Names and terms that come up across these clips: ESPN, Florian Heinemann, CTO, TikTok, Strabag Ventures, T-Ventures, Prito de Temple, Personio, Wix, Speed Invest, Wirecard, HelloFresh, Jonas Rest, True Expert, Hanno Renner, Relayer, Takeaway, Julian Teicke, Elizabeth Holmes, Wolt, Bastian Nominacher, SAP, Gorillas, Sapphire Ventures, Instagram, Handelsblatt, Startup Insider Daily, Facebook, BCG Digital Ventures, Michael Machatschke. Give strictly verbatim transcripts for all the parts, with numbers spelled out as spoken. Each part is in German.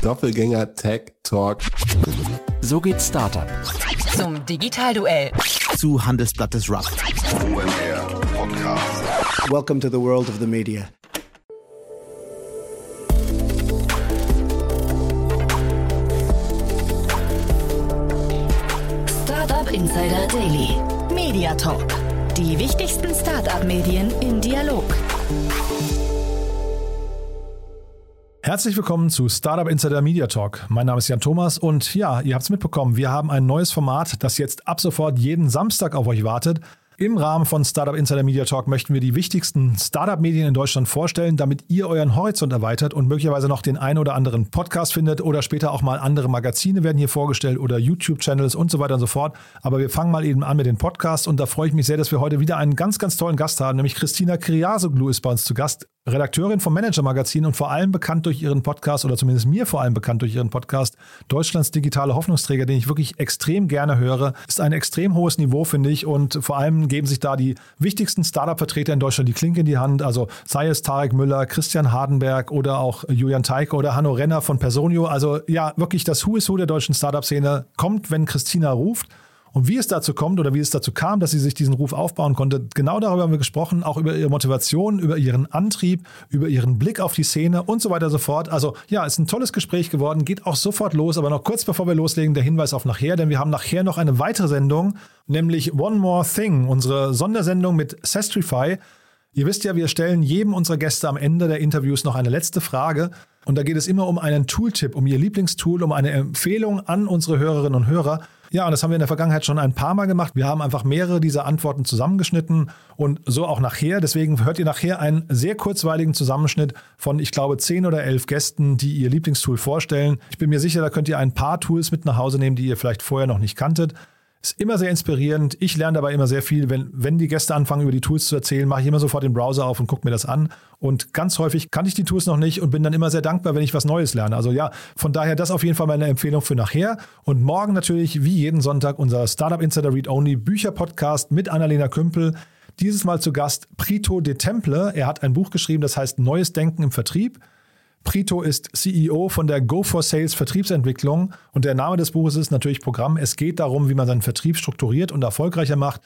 Doppelgänger Tech Talk. So geht Startup. Zum Digitalduell. Zu Handelsblatt Disrupt. O M R Podcast. Welcome to the world of the media. Startup Insider Daily. Media Talk. Die wichtigsten Startup-Medien im Dialog. Herzlich willkommen zu Startup Insider Media Talk. Mein Name ist Jan Thomas und ja, ihr habt es mitbekommen, wir haben ein neues Format, das jetzt ab sofort jeden Samstag auf euch wartet. Im Rahmen von Startup Insider Media Talk möchten wir die wichtigsten Startup-Medien in Deutschland vorstellen, damit ihr euren Horizont erweitert und möglicherweise noch den einen oder anderen Podcast findet oder später auch mal andere Magazine werden hier vorgestellt oder YouTube-Channels und so weiter und so fort. Aber wir fangen mal eben an mit den Podcasts und da freue ich mich sehr, dass wir heute wieder einen ganz, ganz tollen Gast haben, nämlich Christina Kyriasoglou ist bei uns zu Gast. Redakteurin vom Manager Magazin und vor allem bekannt durch ihren Podcast oder zumindest mir vor allem bekannt durch ihren Podcast Deutschlands digitale Hoffnungsträger, den ich wirklich extrem gerne höre. Ist ein extrem hohes Niveau, finde ich, und vor allem geben sich da die wichtigsten Startup-Vertreter in Deutschland die Klinke in die Hand, also sei es Tarek Müller, Christian Hardenberg oder auch Julian Teicke oder Hanno Renner von Personio. Also ja, wirklich das Who is Who der deutschen Startup-Szene kommt, wenn Christina ruft. Und wie es dazu kommt oder wie es dazu kam, dass sie sich diesen Ruf aufbauen konnte, genau darüber haben wir gesprochen, auch über ihre Motivation, über ihren Antrieb, über ihren Blick auf die Szene und so weiter und so fort. Also ja, ist ein tolles Gespräch geworden, geht auch sofort los, aber noch kurz bevor wir loslegen, der Hinweis auf nachher, denn wir haben nachher noch eine weitere Sendung, nämlich One More Thing, unsere Sondersendung mit Sestrify. Ihr wisst ja, wir stellen jedem unserer Gäste am Ende der Interviews noch eine letzte Frage. Und da geht es immer um einen Tooltip, um ihr Lieblingstool, um eine Empfehlung an unsere Hörerinnen und Hörer. Ja, und das haben wir in der Vergangenheit schon ein paar Mal gemacht. Wir haben einfach mehrere dieser Antworten zusammengeschnitten und so auch nachher. Deswegen hört ihr nachher einen sehr kurzweiligen Zusammenschnitt von, ich glaube, zehn oder elf Gästen, die ihr Lieblingstool vorstellen. Ich bin mir sicher, da könnt ihr ein paar Tools mit nach Hause nehmen, die ihr vielleicht vorher noch nicht kanntet. Ist immer sehr inspirierend. Ich lerne dabei immer sehr viel. Wenn, wenn die Gäste anfangen, über die Tools zu erzählen, mache ich immer sofort den Browser auf und gucke mir das an. Und ganz häufig kannte ich die Tools noch nicht und bin dann immer sehr dankbar, wenn ich was Neues lerne. Also ja, von daher das auf jeden Fall meine Empfehlung für nachher. Und morgen natürlich, wie jeden Sonntag, unser Startup Insider Read Only Bücher-Podcast mit Annalena Kümpel. Dieses Mal zu Gast Prito de Temple. Er hat ein Buch geschrieben, das heißt Neues Denken im Vertrieb. Prito ist C E O von der Go for Sales Vertriebsentwicklung und der Name des Buches ist natürlich Programm. Es geht darum, wie man seinen Vertrieb strukturiert und erfolgreicher macht.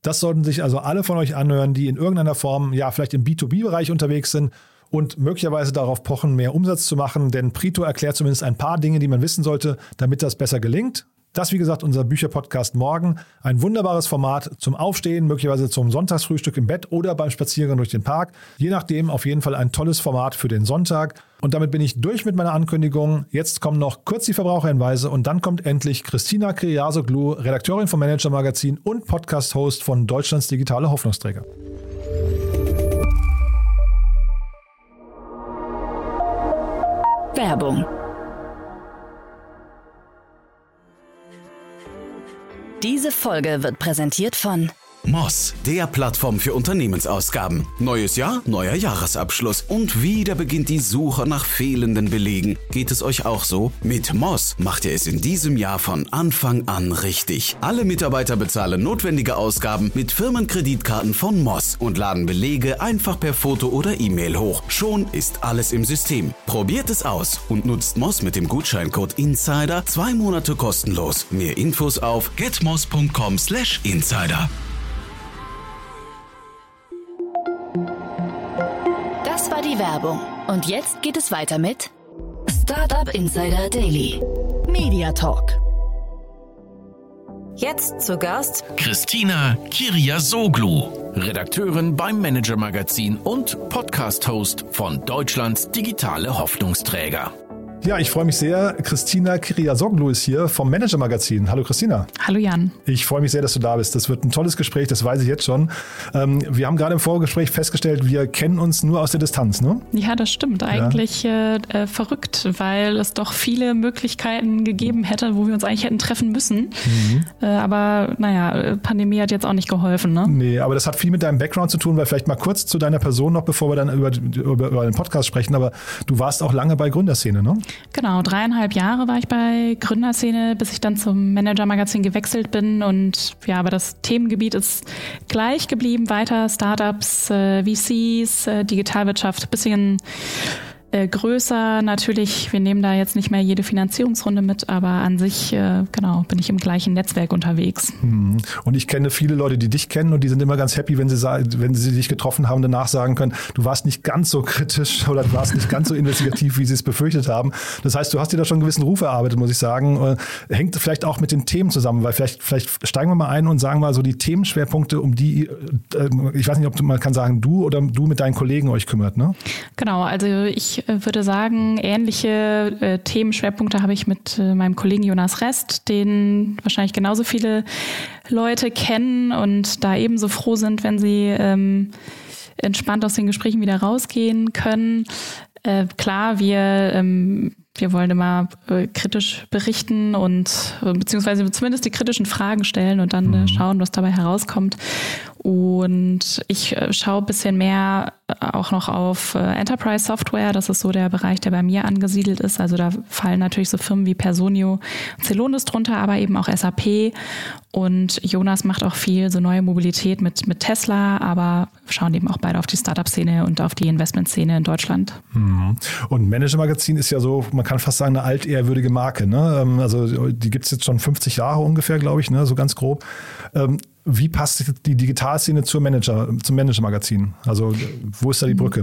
Das sollten sich also alle von euch anhören, die in irgendeiner Form, ja, vielleicht im B to B-Bereich unterwegs sind und möglicherweise darauf pochen, mehr Umsatz zu machen. Denn Prito erklärt zumindest ein paar Dinge, die man wissen sollte, damit das besser gelingt. Das, wie gesagt, unser Bücherpodcast morgen. Ein wunderbares Format zum Aufstehen, möglicherweise zum Sonntagsfrühstück im Bett oder beim Spaziergang durch den Park. Je nachdem, auf jeden Fall ein tolles Format für den Sonntag. Und damit bin ich durch mit meiner Ankündigung. Jetzt kommen noch kurz die Verbraucherhinweise und dann kommt endlich Christina Kyriasoglou, Redakteurin vom Manager Magazin und Podcast-Host von Deutschlands digitale Hoffnungsträger. Werbung. Diese Folge wird präsentiert von Moss, der Plattform für Unternehmensausgaben. Neues Jahr, neuer Jahresabschluss und wieder beginnt die Suche nach fehlenden Belegen. Geht es euch auch so? Mit Moss macht ihr es in diesem Jahr von Anfang an richtig. Alle Mitarbeiter bezahlen notwendige Ausgaben mit Firmenkreditkarten von Moss und laden Belege einfach per Foto oder E-Mail hoch. Schon ist alles im System. Probiert es aus und nutzt Moss mit dem Gutscheincode INSIDER zwei Monate kostenlos. Mehr Infos auf get moss dot com slash insider. Das war die Werbung. Und jetzt geht es weiter mit Startup Insider Daily. Media Talk. Jetzt zu Gast Christina Kyriasoglou, Redakteurin beim Manager Magazin und Podcast-Host von Deutschlands digitale Hoffnungsträger. Ja, ich freue mich sehr. Christina Kyriasoglou ist hier vom Manager Magazin. Hallo Christina. Hallo Jan. Ich freue mich sehr, dass du da bist. Das wird ein tolles Gespräch, das weiß ich jetzt schon. Ähm, wir haben gerade im Vorgespräch festgestellt, wir kennen uns nur aus der Distanz, ne? Ja, das stimmt. Eigentlich ja. äh, verrückt, weil es doch viele Möglichkeiten gegeben hätte, wo wir uns eigentlich hätten treffen müssen. Mhm. Äh, aber naja, Pandemie hat jetzt auch nicht geholfen, ne? Nee, aber das hat viel mit deinem Background zu tun, weil vielleicht mal kurz zu deiner Person noch, bevor wir dann über, über, über den Podcast sprechen, aber du warst auch lange bei Gründerszene, ne? Genau, dreieinhalb Jahre war ich bei Gründerszene, bis ich dann zum Manager-Magazin gewechselt bin und ja, aber das Themengebiet ist gleich geblieben, weiter Startups, äh, V Cs, äh, Digitalwirtschaft, bisschen äh, größer natürlich. Wir nehmen da jetzt nicht mehr jede Finanzierungsrunde mit, aber an sich, äh, genau, bin ich im gleichen Netzwerk unterwegs. Und ich kenne viele Leute, die dich kennen und die sind immer ganz happy, wenn sie, wenn sie dich getroffen haben, danach sagen können, du warst nicht ganz so kritisch oder du warst nicht ganz so investigativ, wie sie es befürchtet haben. Das heißt, du hast dir da schon einen gewissen Ruf erarbeitet, muss ich sagen. Hängt vielleicht auch mit den Themen zusammen, weil vielleicht, vielleicht steigen wir mal ein und sagen mal so die Themenschwerpunkte, um die, ich weiß nicht, ob man kann sagen, du oder du mit deinen Kollegen euch kümmert, ne? Genau, also ich würde sagen, ähnliche äh, Themenschwerpunkte habe ich mit äh, meinem Kollegen Jonas Rest, den wahrscheinlich genauso viele Leute kennen und da ebenso froh sind, wenn sie ähm, entspannt aus den Gesprächen wieder rausgehen können. Äh, klar, wir ähm, wir wollen immer äh, kritisch berichten und äh, beziehungsweise zumindest die kritischen Fragen stellen und dann äh, schauen, was dabei herauskommt. Und ich äh, schaue ein bisschen mehr auch noch auf äh, Enterprise Software. Das ist so der Bereich, der bei mir angesiedelt ist. Also da fallen natürlich so Firmen wie Personio und Celonis drunter, aber eben auch S A P. Und Jonas macht auch viel so neue Mobilität mit, mit Tesla, aber schauen eben auch beide auf die Startup-Szene und auf die Investment-Szene in Deutschland. Mhm. Und Manager Magazin ist ja so, man kann fast sagen, eine altehrwürdige Marke, ne? Also die gibt es jetzt schon fünfzig Jahre ungefähr, glaube ich, ne? So ganz grob. Ähm, Wie passt die Digitalszene zur Manager, zum Manager-Magazin? Also wo ist da die Brücke?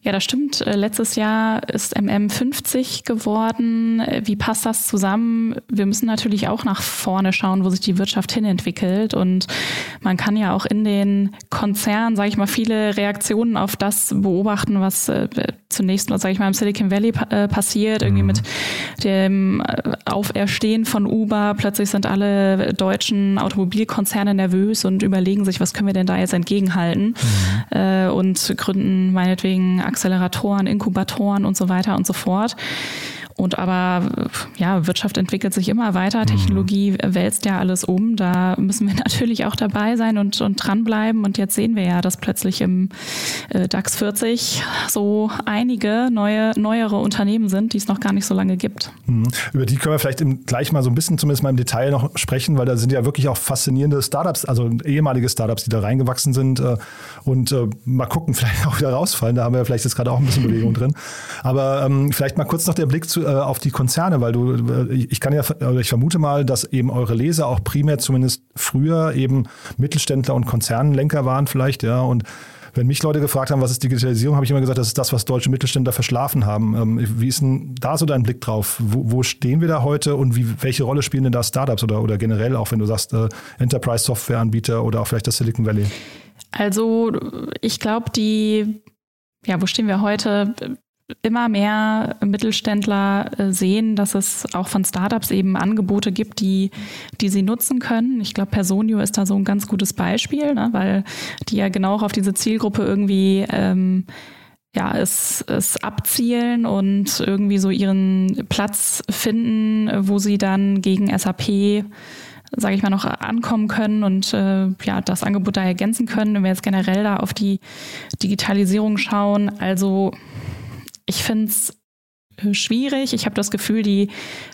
Ja, das stimmt. Letztes Jahr ist M M fünfzig geworden. Wie passt das zusammen? Wir müssen natürlich auch nach vorne schauen, wo sich die Wirtschaft hinentwickelt. Und man kann ja auch in den Konzernen, sage ich mal, viele Reaktionen auf das beobachten, was äh, zunächst, sage ich mal, im Silicon Valley äh, passiert. Irgendwie mhm. mit dem Auferstehen von Uber. Plötzlich sind alle deutschen Automobilkonzerne nervös und überlegen sich, was können wir denn da jetzt entgegenhalten? Mhm. Äh, und gründen meinetwegen Acceleratoren, Inkubatoren und so weiter und so fort. Und aber, ja, Wirtschaft entwickelt sich immer weiter, Technologie wälzt ja alles um. Da müssen wir natürlich auch dabei sein und, und dranbleiben. Und jetzt sehen wir ja, dass plötzlich im äh, DAX vierzig so einige neue, neuere Unternehmen sind, die es noch gar nicht so lange gibt. Mhm. Über die können wir vielleicht im, gleich mal so ein bisschen, zumindest mal im Detail noch sprechen, weil da sind ja wirklich auch faszinierende Startups, also ehemalige Startups, die da reingewachsen sind äh, und äh, mal gucken, vielleicht auch wieder rausfallen. Da haben wir vielleicht jetzt gerade auch ein bisschen Bewegung drin. Aber ähm, vielleicht mal kurz noch der Blick zu auf die Konzerne, weil du, ich kann ja, ich vermute mal, dass eben eure Leser auch primär zumindest früher eben Mittelständler und Konzernlenker waren vielleicht, ja, und wenn mich Leute gefragt haben, was ist Digitalisierung, habe ich immer gesagt, das ist das, was deutsche Mittelständler verschlafen haben. Wie ist denn da so dein Blick drauf? Wo, wo stehen wir da heute und wie, welche Rolle spielen denn da Startups oder, oder generell auch, wenn du sagst, äh, Enterprise-Software-Anbieter oder auch vielleicht das Silicon Valley? Also ich glaube, die, ja, wo stehen wir heute? Immer mehr Mittelständler sehen, dass es auch von Startups eben Angebote gibt, die, die sie nutzen können. Ich glaube, Personio ist da so ein ganz gutes Beispiel, ne, weil die ja genau auch auf diese Zielgruppe irgendwie ähm, ja, es, es abzielen und irgendwie so ihren Platz finden, wo sie dann gegen S A P, sage ich mal, noch ankommen können und äh, ja, das Angebot da ergänzen können. Wenn wir jetzt generell da auf die Digitalisierung schauen, also ich finde es schwierig. Ich habe das Gefühl, die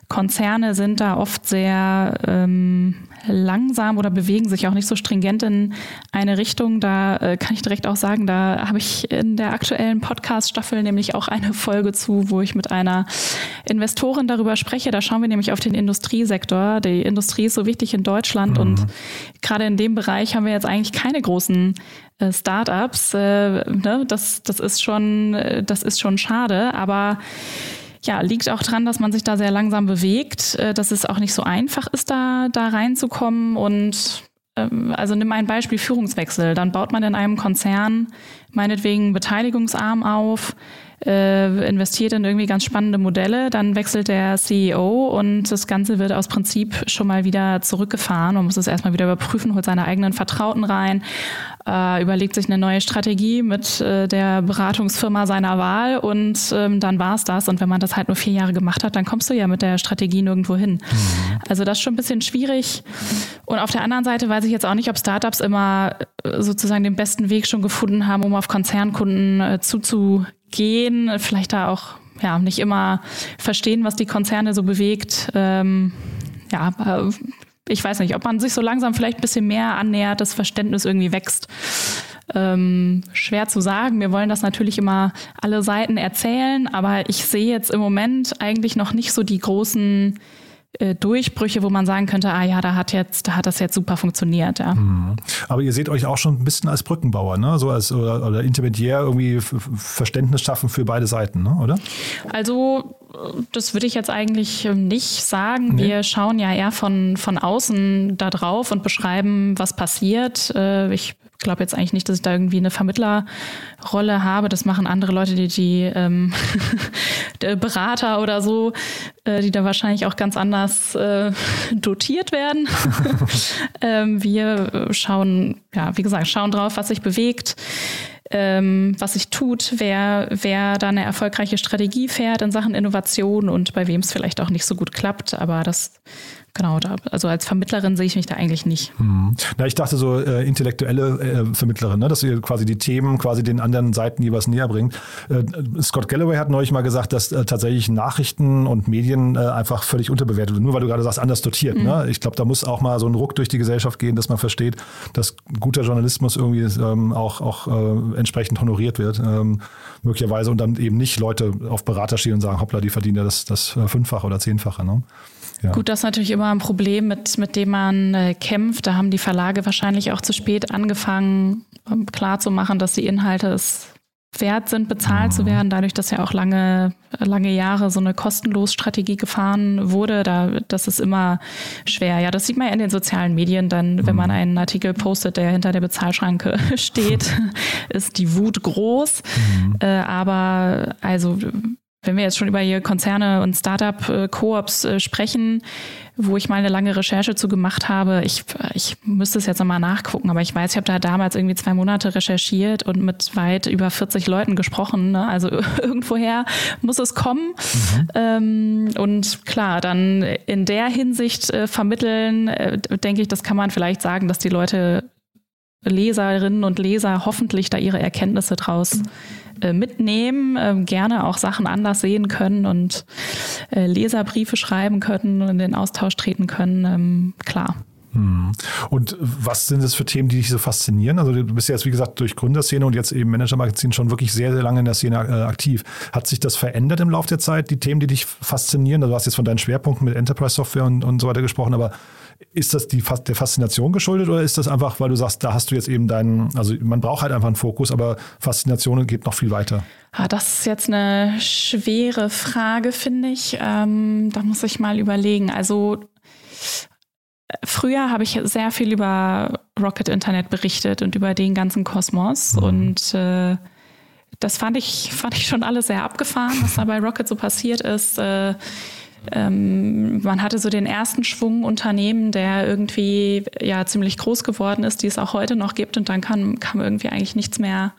Konzerne sind da oft sehr ähm, langsam oder bewegen sich auch nicht so stringent in eine Richtung. Da äh, kann ich direkt auch sagen, da habe ich in der aktuellen Podcast-Staffel nämlich auch eine Folge zu, wo ich mit einer Investorin darüber spreche. Da schauen wir nämlich auf den Industriesektor. Die Industrie ist so wichtig in Deutschland mhm. und gerade in dem Bereich haben wir jetzt eigentlich keine großen Startups, äh, ne, das, das ist schon, das ist schon schade, aber ja, liegt auch dran, dass man sich da sehr langsam bewegt, äh, dass es auch nicht so einfach ist, da, da reinzukommen und ähm, also nimm ein Beispiel Führungswechsel, dann baut man in einem Konzern meinetwegen Beteiligungsarm auf, äh, investiert in irgendwie ganz spannende Modelle, dann wechselt der C E O und das Ganze wird aus Prinzip schon mal wieder zurückgefahren. Man muss es erstmal wieder überprüfen, holt seine eigenen Vertrauten rein, äh, überlegt sich eine neue Strategie mit äh, der Beratungsfirma seiner Wahl und ähm, dann war's das. Und wenn man das halt nur vier Jahre gemacht hat, dann kommst du ja mit der Strategie nirgendwo hin. Also das ist schon ein bisschen schwierig. Und auf der anderen Seite weiß ich jetzt auch nicht, ob Startups immer äh, sozusagen den besten Weg schon gefunden haben, um auf Konzernkunden äh, zuzugehen, vielleicht da auch ja nicht immer verstehen, was die Konzerne so bewegt. Ähm, ja, äh, ich weiß nicht, ob man sich so langsam vielleicht ein bisschen mehr annähert, das Verständnis irgendwie wächst. ähm, schwer zu sagen. Wir wollen das natürlich immer alle Seiten erzählen, aber ich sehe jetzt im Moment eigentlich noch nicht so die großen äh, Durchbrüche, wo man sagen könnte, ah ja, da hat jetzt, da hat das jetzt super funktioniert. Ja. Mhm. Aber ihr seht euch auch schon ein bisschen als Brückenbauer, ne? So als oder, oder Intermediär irgendwie f- Verständnis schaffen für beide Seiten, ne? Oder? Also das würde ich jetzt eigentlich nicht sagen. Nee. Wir schauen ja eher von, von außen da drauf und beschreiben, was passiert. Ich glaube jetzt eigentlich nicht, dass ich da irgendwie eine Vermittlerrolle habe. Das machen andere Leute, die, die ähm, Berater oder so, die da wahrscheinlich auch ganz anders äh, dotiert werden. Wir schauen, ja, wie gesagt, schauen drauf, was sich bewegt, was sich tut, wer, wer da eine erfolgreiche Strategie fährt in Sachen Innovation und bei wem es vielleicht auch nicht so gut klappt. Aber das, genau, da, also als Vermittlerin sehe ich mich da eigentlich nicht. Hm. Na, ich dachte so äh, intellektuelle äh, Vermittlerin, ne? Dass ihr quasi die Themen quasi den anderen Seiten jeweils näher bringt. Äh, Scott Galloway hat neulich mal gesagt, dass äh, tatsächlich Nachrichten und Medien äh, einfach völlig unterbewertet werden. Nur weil du gerade sagst, anders dotiert. Mhm. Ne? Ich glaube, da muss auch mal so ein Ruck durch die Gesellschaft gehen, dass man versteht, dass guter Journalismus irgendwie ähm, auch, auch äh, entsprechend honoriert wird, ähm, möglicherweise, und dann eben nicht Leute auf Berater stehen und sagen, hoppla, die verdienen ja das, das Fünffache oder Zehnfache. Ne? Ja. Gut, das ist natürlich immer ein Problem, mit, mit dem man äh, kämpft. Da haben die Verlage wahrscheinlich auch zu spät angefangen, ähm, klarzumachen, dass die Inhalte es wert sind, bezahlt mhm. zu werden. Dadurch, dass ja auch lange, lange Jahre so eine Kostenlos-Strategie gefahren wurde, da, das ist immer schwer. Ja, das sieht man ja in den sozialen Medien dann, mhm. wenn man einen Artikel postet, der hinter der Bezahlschranke steht, ist die Wut groß. Mhm. Äh, aber also... Wenn wir jetzt schon über hier Konzerne und Startup-Koops sprechen, wo ich mal eine lange Recherche zu gemacht habe, ich, ich müsste es jetzt nochmal nachgucken, aber ich weiß, ich habe da damals irgendwie zwei Monate recherchiert und mit weit über vierzig Leuten gesprochen, ne? Also irgendwoher muss es kommen. Mhm. Ähm, und klar, dann in der Hinsicht äh, vermitteln, äh, denke ich, das kann man vielleicht sagen, dass die Leute, Leserinnen und Leser, hoffentlich da ihre Erkenntnisse draus mhm. mitnehmen, äh, gerne auch Sachen anders sehen können und äh, Leserbriefe schreiben können und in den Austausch treten können, ähm, klar. Hm. Und was sind das für Themen, die dich so faszinieren? Also du bist ja jetzt, wie gesagt, durch Gründerszene und jetzt eben Manager Magazin schon wirklich sehr, sehr lange in der Szene äh, aktiv. Hat sich das verändert im Laufe der Zeit, die Themen, die dich faszinieren? Also du hast jetzt von deinen Schwerpunkten mit Enterprise Software und, und so weiter gesprochen, aber ist das die, der Faszination geschuldet oder ist das einfach, weil du sagst, da hast du jetzt eben deinen, also man braucht halt einfach einen Fokus, aber Faszination geht noch viel weiter? Ah, das ist jetzt eine schwere Frage, finde ich. Ähm, da muss ich mal überlegen. Also früher habe ich sehr viel über Rocket Internet berichtet und über den ganzen Kosmos. Mhm. Und äh, das fand ich, fand ich schon alles sehr abgefahren, was da bei Rocket so passiert ist. Äh, Ähm, man hatte so den ersten Schwung Unternehmen, der irgendwie ja ziemlich groß geworden ist, die es auch heute noch gibt, und dann kam, kam irgendwie eigentlich nichts mehr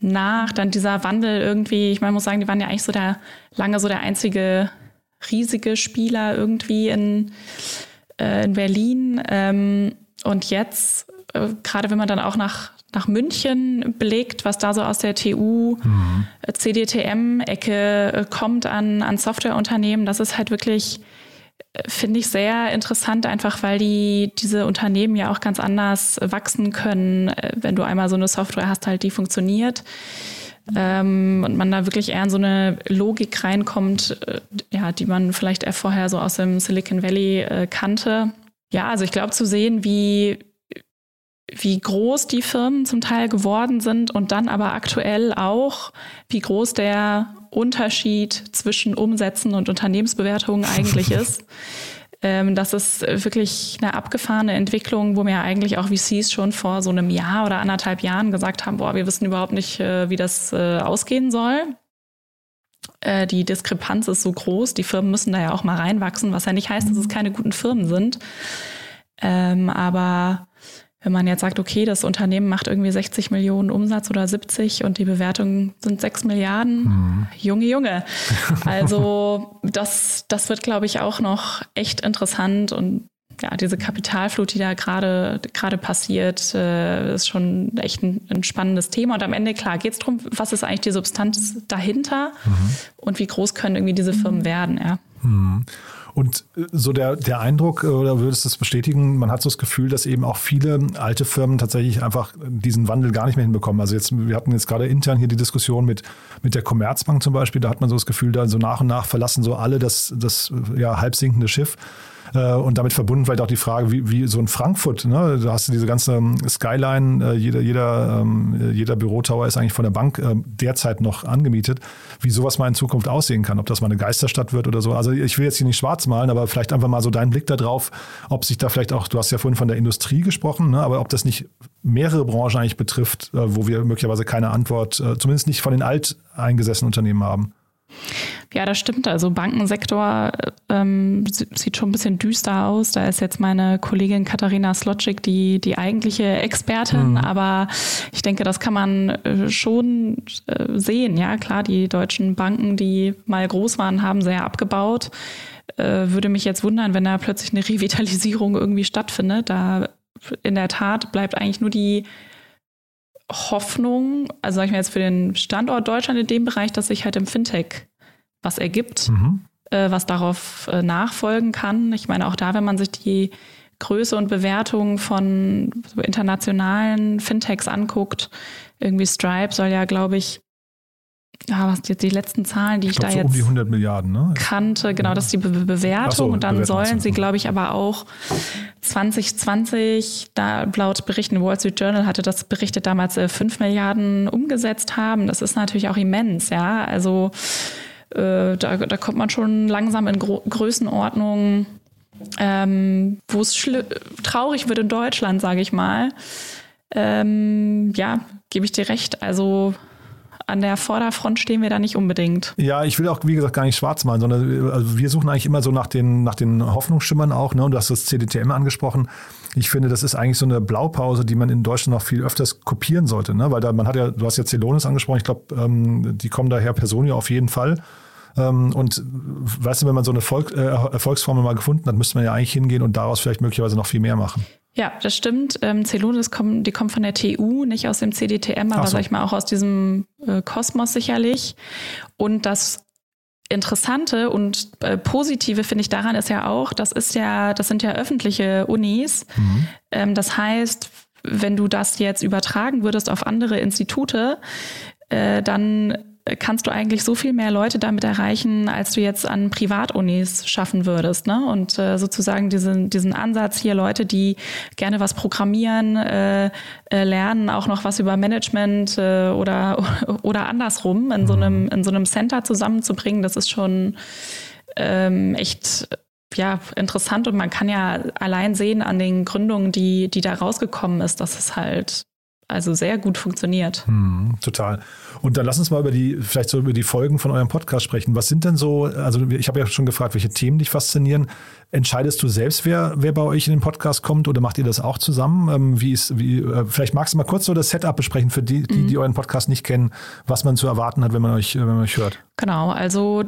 nach. Dann dieser Wandel irgendwie, ich meine, muss sagen, die waren ja eigentlich so der, lange so der einzige riesige Spieler irgendwie in, äh, in Berlin. Ähm, und jetzt, äh, gerade wenn man dann auch nach nach München blickt, was da so aus der T U, mhm. C D T M-Ecke kommt an, an Softwareunternehmen. Das ist halt wirklich, finde ich, sehr interessant, einfach weil die diese Unternehmen ja auch ganz anders wachsen können, wenn du einmal so eine Software hast, halt die funktioniert. Ähm, und man da wirklich eher in so eine Logik reinkommt, ja, die man vielleicht eher vorher so aus dem Silicon Valley äh, kannte. Ja, also ich glaube, zu sehen, wie wie groß die Firmen zum Teil geworden sind und dann aber aktuell auch, wie groß der Unterschied zwischen Umsätzen und Unternehmensbewertungen eigentlich ist. Ähm, das ist wirklich eine abgefahrene Entwicklung, wo mir eigentlich auch V Cs schon vor so einem Jahr oder anderthalb Jahren gesagt haben, boah, wir wissen überhaupt nicht, äh, wie das äh, ausgehen soll. Äh, die Diskrepanz ist so groß, die Firmen müssen da ja auch mal reinwachsen, was ja nicht heißt, dass es keine guten Firmen sind. Ähm, aber wenn man jetzt sagt, okay, das Unternehmen macht irgendwie sechzig Millionen Umsatz oder siebzig und die Bewertungen sind sechs Milliarden, mhm. Junge, Junge. Also das, das wird, glaube ich, auch noch echt interessant. Und ja, diese Kapitalflut, die da gerade gerade passiert, äh, ist schon echt ein, ein spannendes Thema. Und am Ende, klar, geht es darum, was ist eigentlich die Substanz dahinter mhm. und wie groß können irgendwie diese Firmen werden, ja. Mhm. Und so der, der Eindruck, oder würdest du das bestätigen, man hat so das Gefühl, dass eben auch viele alte Firmen tatsächlich einfach diesen Wandel gar nicht mehr hinbekommen. Also jetzt, wir hatten jetzt gerade intern hier die Diskussion mit, mit der Commerzbank zum Beispiel, da hat man so das Gefühl, da so nach und nach verlassen so alle das, das ja, halb sinkende Schiff. Und damit verbunden vielleicht auch die Frage, wie, wie so in Frankfurt, ne? Da hast du diese ganze Skyline, jeder, jeder, jeder Bürotower ist eigentlich von der Bank derzeit noch angemietet, wie sowas mal in Zukunft aussehen kann, ob das mal eine Geisterstadt wird oder so. Also ich will jetzt hier nicht schwarz malen, aber vielleicht einfach mal so deinen Blick da drauf, ob sich da vielleicht auch, du hast ja vorhin von der Industrie gesprochen, ne? Aber ob das nicht mehrere Branchen eigentlich betrifft, wo wir möglicherweise keine Antwort, zumindest nicht von den alteingesessenen Unternehmen haben. Ja, das stimmt. Also Bankensektor ähm, sieht schon ein bisschen düster aus. Da ist jetzt meine Kollegin Katharina Slotschik die, die eigentliche Expertin. Mhm. Aber ich denke, das kann man schon sehen. Ja, klar, die deutschen Banken, die mal groß waren, haben sehr abgebaut. Äh, würde mich jetzt wundern, wenn da plötzlich eine Revitalisierung irgendwie stattfindet. Da in der Tat bleibt eigentlich nur die Hoffnung, also sage ich mal jetzt für den Standort Deutschland in dem Bereich, dass sich halt im Fintech was ergibt, mhm. äh, was darauf äh, nachfolgen kann. Ich meine, auch da, wenn man sich die Größe und Bewertung von so internationalen Fintechs anguckt, irgendwie Stripe soll ja, glaube ich, ja, was jetzt die letzten Zahlen, die ich, ich glaub, da so jetzt um die hundert Milliarden, ne? kannte, genau, ja. Das ist die Be- Bewertung so, und dann Bewertung sollen sie, glaube ich, aber auch zwanzig zwanzig, da laut Berichten, Wall Street Journal hatte das berichtet, damals äh, fünf Milliarden umgesetzt haben. Das ist natürlich auch immens, ja, also äh, da, da kommt man schon langsam in Gro- Größenordnungen, ähm, wo es schli- traurig wird in Deutschland, sage ich mal. Ähm, ja, gebe ich dir recht, also an der Vorderfront stehen wir da nicht unbedingt. Ja, ich will auch, wie gesagt, gar nicht schwarz malen, sondern also wir suchen eigentlich immer so nach den, nach den Hoffnungsschimmern auch. Ne? Und du hast das C D T M angesprochen. Ich finde, das ist eigentlich so eine Blaupause, die man in Deutschland noch viel öfters kopieren sollte. Ne? Weil da, man hat ja, du hast ja Celonis angesprochen, ich glaube, ähm, die kommen daher, Personio auf jeden Fall. Ähm, und weißt du, wenn man so eine Volk, äh, Erfolgsformel mal gefunden hat, müsste man ja eigentlich hingehen und daraus vielleicht möglicherweise noch viel mehr machen. Ja, das stimmt. Ähm, Celonis, kommen, die kommen von der T U, nicht aus dem C D T M, aber so. Sag ich mal auch aus diesem äh, Kosmos sicherlich. Und das Interessante und äh, Positive finde ich daran ist ja auch, das ist ja, das sind ja öffentliche Unis. Mhm. Ähm, das heißt, wenn du das jetzt übertragen würdest auf andere Institute, äh, dann kannst du eigentlich so viel mehr Leute damit erreichen, als du jetzt an Privatunis schaffen würdest, ne? Und äh, sozusagen diesen, diesen Ansatz hier, Leute, die gerne was programmieren, äh, äh, lernen auch noch was über Management äh, oder oder andersrum in so einem in so einem Center zusammenzubringen, das ist schon ähm, echt ja interessant und man kann ja allein sehen an den Gründungen, die die da rausgekommen ist, dass es halt also sehr gut funktioniert. Hm, total. Und dann lass uns mal über die, vielleicht so über die Folgen von eurem Podcast sprechen. Was sind denn so, also ich habe ja schon gefragt, welche Themen dich faszinieren. Entscheidest du selbst, wer, wer bei euch in den Podcast kommt oder macht ihr das auch zusammen? Wie ist, wie, vielleicht magst du mal kurz so das Setup besprechen für die, die, mhm. die euren Podcast nicht kennen, was man zu erwarten hat, wenn man euch, wenn man euch hört. Genau, also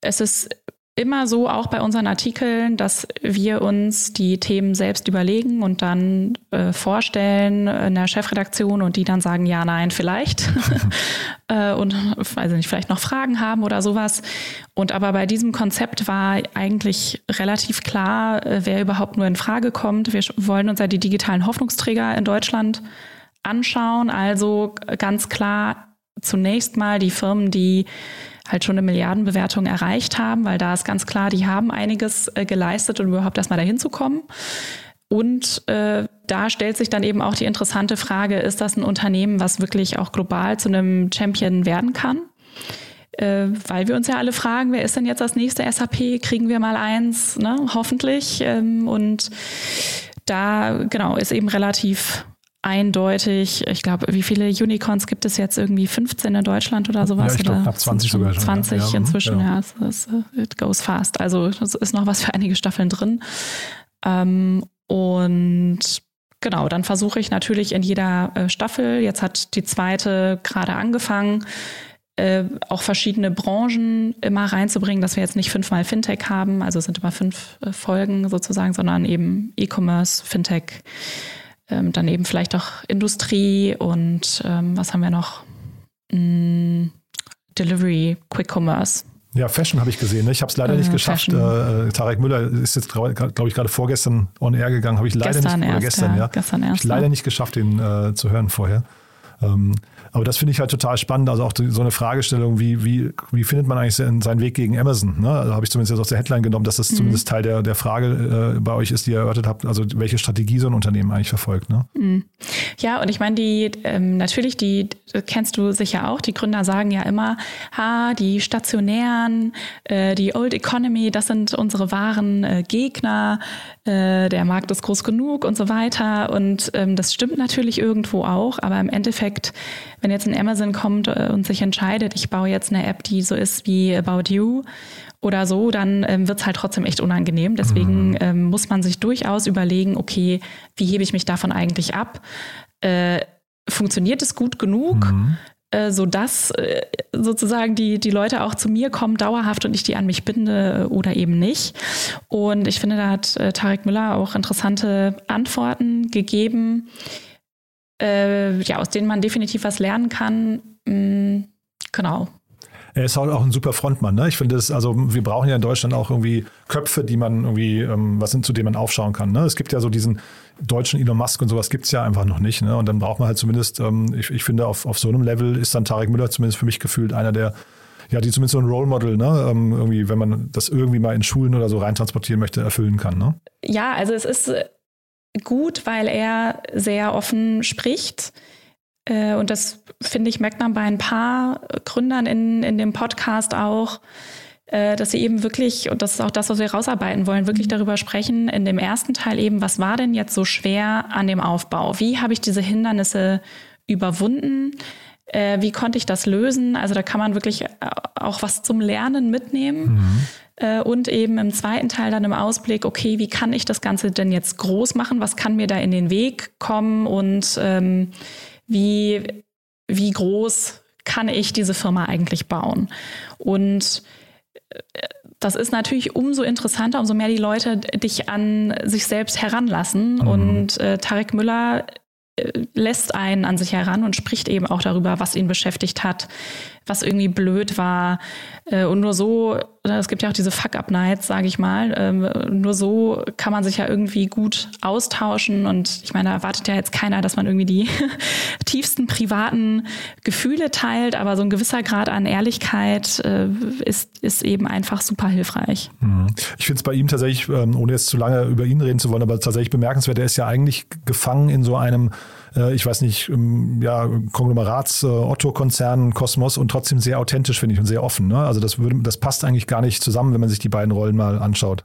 es ist immer so, auch bei unseren Artikeln, dass wir uns die Themen selbst überlegen und dann äh, vorstellen in der Chefredaktion und die dann sagen, ja, nein, vielleicht. äh, und weiß nicht, vielleicht noch Fragen haben oder sowas. Und aber bei diesem Konzept war eigentlich relativ klar, äh, wer überhaupt nur in Frage kommt. Wir wollen uns ja die digitalen Hoffnungsträger in Deutschland anschauen. Also ganz klar zunächst mal die Firmen, die halt schon eine Milliardenbewertung erreicht haben, weil da ist ganz klar, die haben einiges äh, geleistet, um überhaupt erstmal dahin zu kommen. Und äh, da stellt sich dann eben auch die interessante Frage, ist das ein Unternehmen, was wirklich auch global zu einem Champion werden kann? Äh, weil wir uns ja alle fragen, wer ist denn jetzt das nächste S A P? Kriegen wir mal eins? Ne? Hoffentlich. Ähm, und da, genau, ist eben relativ eindeutig, ich glaube, wie viele Unicorns gibt es jetzt? Irgendwie fünfzehn in Deutschland oder sowas? Ja, ich glaube, knapp zwanzig sogar schon. zwanzig ja, inzwischen, ja. ja es, it goes fast. Also es ist noch was für einige Staffeln drin. Ähm, und genau, dann versuche ich natürlich in jeder äh, Staffel, jetzt hat die zweite gerade angefangen, äh, auch verschiedene Branchen immer reinzubringen, dass wir jetzt nicht fünfmal Fintech haben, also es sind immer fünf äh, Folgen sozusagen, sondern eben E-Commerce, Fintech, Ähm, dann eben vielleicht auch Industrie und ähm, was haben wir noch? Mm, Delivery, Quick Commerce. Ja, Fashion habe ich gesehen. Ne? Ich habe es leider äh, nicht geschafft. Äh, Tarek Müller ist jetzt, glaube glaub ich, gerade vorgestern on air gegangen. Habe ich leider gestern nicht, erst, oder gestern, ja. ja. Gestern erst, ich leider nicht geschafft, den äh, zu hören vorher. Ähm, aber das finde ich halt total spannend. Also auch die, so eine Fragestellung, wie, wie, wie findet man eigentlich seinen Weg gegen Amazon? Ne? Also habe ich zumindest jetzt aus der Headline genommen, dass das mhm. zumindest Teil der, der Frage äh, bei euch ist, die ihr erörtert habt. Also welche Strategie so ein Unternehmen eigentlich verfolgt. Ne? Mhm. Ja, und ich meine, die ähm, natürlich, die kennst du sicher auch. Die Gründer sagen ja immer, ha, die Stationären, äh, die Old Economy, das sind unsere wahren äh, Gegner. Äh, der Markt ist groß genug und so weiter. Und ähm, das stimmt natürlich irgendwo auch. Aber im Endeffekt, wenn jetzt ein Amazon kommt und sich entscheidet, ich baue jetzt eine App, die so ist wie About You oder so, dann ähm, wird es halt trotzdem echt unangenehm. Deswegen mhm. ähm, muss man sich durchaus überlegen, okay, wie hebe ich mich davon eigentlich ab? Äh, funktioniert es gut genug, mhm. äh, sodass äh, sozusagen die, die Leute auch zu mir kommen dauerhaft und ich die an mich binde oder eben nicht? Und ich finde, da hat äh, Tarek Müller auch interessante Antworten gegeben, Äh, ja, aus denen man definitiv was lernen kann. Mhm, genau. Er ist halt auch ein super Frontmann. Ne? Ich finde, das, also wir brauchen ja in Deutschland auch irgendwie Köpfe, die man irgendwie, ähm, was sind, zu denen man aufschauen kann. Ne? Es gibt ja so diesen deutschen Elon Musk und sowas gibt es ja einfach noch nicht. Ne? Und dann braucht man halt zumindest, ähm, ich, ich finde, auf, auf so einem Level ist dann Tarek Müller zumindest für mich gefühlt einer der, ja, die zumindest so ein Role Model, ne, ähm, irgendwie, wenn man das irgendwie mal in Schulen oder so reintransportieren möchte, erfüllen kann. Ne? Ja, also es ist gut, weil er sehr offen spricht. Und das, finde ich, merkt man bei ein paar Gründern in, in dem Podcast auch, dass sie eben wirklich, und das ist auch das, was wir rausarbeiten wollen, wirklich darüber sprechen, in dem ersten Teil eben, was war denn jetzt so schwer an dem Aufbau? Wie habe ich diese Hindernisse überwunden? Wie konnte ich das lösen? Also da kann man wirklich auch was zum Lernen mitnehmen. Mhm. Und eben im zweiten Teil dann im Ausblick, okay, wie kann ich das Ganze denn jetzt groß machen? Was kann mir da in den Weg kommen? Und ähm, wie, wie groß kann ich diese Firma eigentlich bauen? Und das ist natürlich umso interessanter, umso mehr die Leute dich an sich selbst heranlassen. Mhm. Und äh, Tarek Müller lässt einen an sich heran und spricht eben auch darüber, was ihn beschäftigt hat, was irgendwie blöd war. Und nur so, es gibt ja auch diese Fuck-Up-Nights, sage ich mal, nur so kann man sich ja irgendwie gut austauschen. Und ich meine, da erwartet ja jetzt keiner, dass man irgendwie die tiefsten privaten Gefühle teilt, aber so ein gewisser Grad an Ehrlichkeit ist, ist eben einfach super hilfreich. Ich finde es bei ihm tatsächlich, ohne jetzt zu lange über ihn reden zu wollen, aber tatsächlich bemerkenswert, er ist ja eigentlich gefangen in so einem, ich weiß nicht, ja, Konglomerats-Otto-Konzern, Kosmos und trotzdem sehr authentisch, finde ich, und sehr offen. Ne? Also das würde, das passt eigentlich gar nicht zusammen, wenn man sich die beiden Rollen mal anschaut.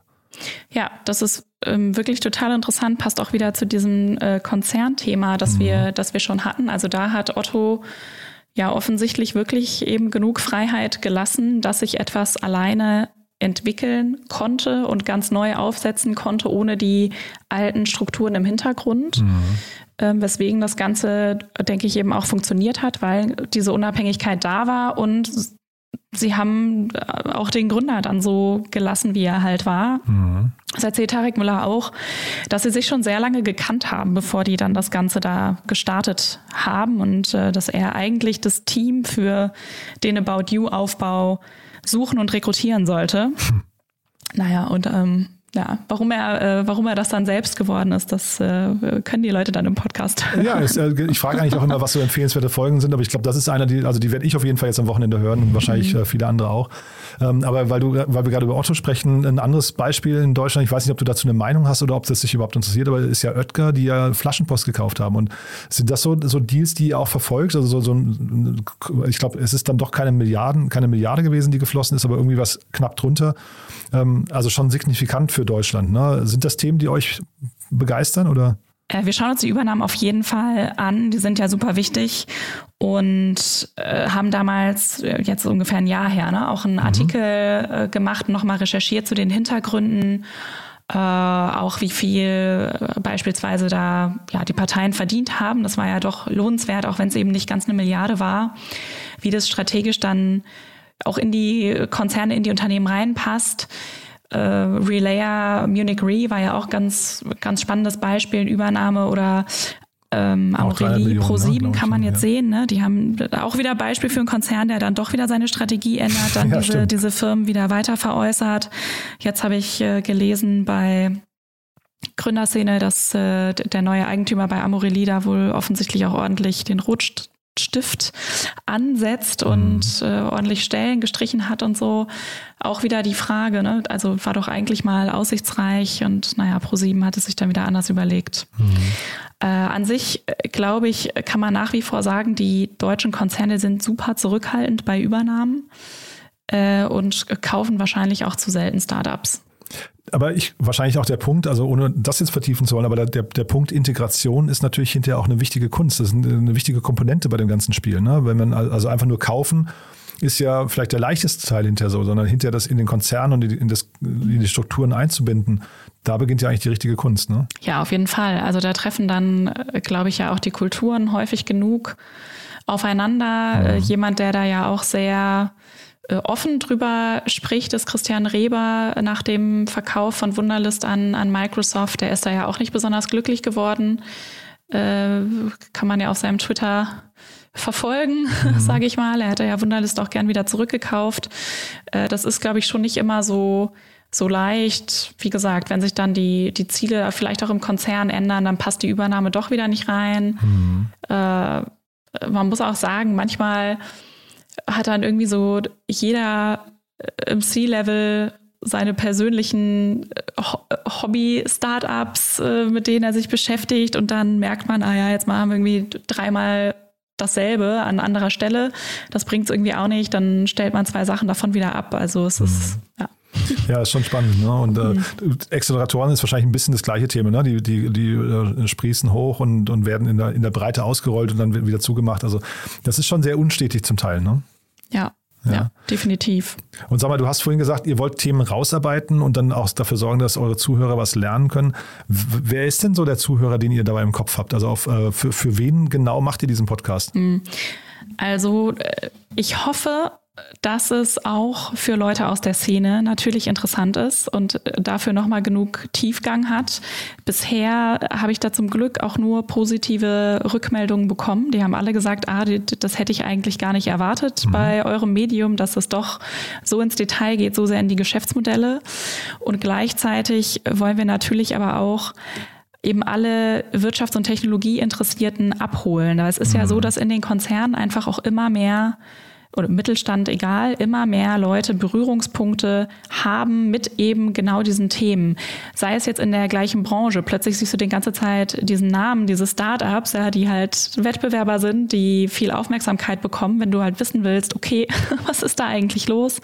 Ja, das ist ähm, wirklich total interessant, passt auch wieder zu diesem äh, Konzernthema, das, mhm. wir, das wir schon hatten. Also da hat Otto ja offensichtlich wirklich eben genug Freiheit gelassen, dass sich etwas alleine entwickeln konnte und ganz neu aufsetzen konnte, ohne die alten Strukturen im Hintergrund. Mhm. Ähm, weswegen das Ganze, denke ich, eben auch funktioniert hat, weil diese Unabhängigkeit da war und sie haben auch den Gründer dann so gelassen, wie er halt war. Mhm. Das erzählt Tarek Müller auch, dass sie sich schon sehr lange gekannt haben, bevor die dann das Ganze da gestartet haben und äh, dass er eigentlich das Team für den About You-Aufbau suchen und rekrutieren sollte. Hm. Naja, und ähm, ja, warum er, äh, warum er das dann selbst geworden ist, das äh, können die Leute dann im Podcast hören. Ja, es, äh, ich frage eigentlich auch immer, was so empfehlenswerte Folgen sind, aber ich glaube, das ist einer, die, also die werde ich auf jeden Fall jetzt am Wochenende hören und wahrscheinlich äh, viele andere auch. Ähm, aber weil du, weil wir gerade über Otto sprechen, ein anderes Beispiel in Deutschland, ich weiß nicht, ob du dazu eine Meinung hast oder ob das dich überhaupt interessiert, aber ist ja Oetker, die ja Flaschenpost gekauft haben. Und sind das so, so Deals, die ihr auch verfolgt? Also so, so ein, ich glaube, es ist dann doch keine Milliarden, keine Milliarde gewesen, die geflossen ist, aber irgendwie was knapp drunter. Ähm, also schon signifikant für für Deutschland. Ne? Sind das Themen, die euch begeistern? Oder? Äh, wir schauen uns die Übernahmen auf jeden Fall an. Die sind ja super wichtig und äh, haben damals, jetzt ungefähr ein Jahr her, ne, auch einen mhm. Artikel äh, gemacht, nochmal recherchiert zu den Hintergründen, äh, auch wie viel äh, beispielsweise da ja, die Parteien verdient haben. Das war ja doch lohnenswert, auch wenn es eben nicht ganz eine Milliarde war. Wie das strategisch dann auch in die Konzerne, in die Unternehmen reinpasst. Uh, Relayer, Munich Re war ja auch ganz, ganz spannendes Beispiel, Übernahme oder Ähm, Amoreli, ProSieben, ne, kann man jetzt ja. sehen, ne? Die haben auch wieder Beispiel für einen Konzern, der dann doch wieder seine Strategie ändert, dann ja, diese, diese Firmen wieder weiter veräußert. Jetzt habe ich äh, gelesen bei Gründerszene, dass äh, der neue Eigentümer bei Amoreli da wohl offensichtlich auch ordentlich den Rotstift ansetzt mhm. und äh, ordentlich Stellen gestrichen hat und so. Auch wieder die Frage, ne? Also war doch eigentlich mal aussichtsreich und naja, ProSieben hat es sich dann wieder anders überlegt. Mhm. Äh, an sich, glaube ich, kann man nach wie vor sagen, die deutschen Konzerne sind super zurückhaltend bei Übernahmen äh, und kaufen wahrscheinlich auch zu selten Startups. Aber ich, wahrscheinlich auch der Punkt, also ohne das jetzt vertiefen zu wollen, aber der, der Punkt Integration ist natürlich hinterher auch eine wichtige Kunst, das ist eine, eine wichtige Komponente bei dem ganzen Spiel, ne? Wenn man also einfach nur kaufen, ist ja vielleicht der leichteste Teil hinterher so, sondern hinterher das in den Konzern und in, das, in die Strukturen einzubinden, da beginnt ja eigentlich die richtige Kunst, ne? Ja, auf jeden Fall. Also da treffen dann, glaube ich, ja auch die Kulturen häufig genug aufeinander. Ja. Jemand, der da ja auch sehr offen drüber spricht, ist Christian Reber nach dem Verkauf von Wunderlist an, an Microsoft. Der ist da ja auch nicht besonders glücklich geworden. Äh, kann man ja auf seinem Twitter verfolgen, mhm. sage ich mal. Er hätte ja Wunderlist auch gern wieder zurückgekauft. Äh, das ist, glaube ich, schon nicht immer so, so leicht. Wie gesagt, wenn sich dann die, die Ziele vielleicht auch im Konzern ändern, dann passt die Übernahme doch wieder nicht rein. Mhm. Äh, man muss auch sagen, manchmal hat dann irgendwie so jeder im C-Level seine persönlichen Hobby-Startups, mit denen er sich beschäftigt. Und dann merkt man, ah ja, jetzt machen wir irgendwie dreimal dasselbe an anderer Stelle. Das bringt es irgendwie auch nicht. Dann stellt man zwei Sachen davon wieder ab. Also es mhm. ist, ja. Ja, ist schon spannend, ne? Und äh, Acceleratoren ist wahrscheinlich ein bisschen das gleiche Thema, ne? Die, die, die äh, sprießen hoch und, und werden in der, in der Breite ausgerollt und dann wieder zugemacht. Also das ist schon sehr unstetig zum Teil, ne? Ja. Ja. ja, definitiv. Und sag mal, du hast vorhin gesagt, ihr wollt Themen rausarbeiten und dann auch dafür sorgen, dass eure Zuhörer was lernen können. W- wer ist denn so der Zuhörer, den ihr dabei im Kopf habt? Also auf, äh, für, für wen genau macht ihr diesen Podcast? Also ich hoffe, dass es auch für Leute aus der Szene natürlich interessant ist und dafür nochmal genug Tiefgang hat. Bisher habe ich da zum Glück auch nur positive Rückmeldungen bekommen. Die haben alle gesagt, ah, das hätte ich eigentlich gar nicht erwartet mhm. bei eurem Medium, dass es doch so ins Detail geht, so sehr in die Geschäftsmodelle. Und gleichzeitig wollen wir natürlich aber auch eben alle Wirtschafts- und Technologieinteressierten abholen. Da es ist mhm. ja so, dass in den Konzernen einfach auch immer mehr oder im Mittelstand, egal, immer mehr Leute Berührungspunkte haben mit eben genau diesen Themen. Sei es jetzt in der gleichen Branche. Plötzlich siehst du die ganze Zeit diesen Namen, diese Startups, ja, die halt Wettbewerber sind, die viel Aufmerksamkeit bekommen. Wenn du halt wissen willst, okay, was ist da eigentlich los,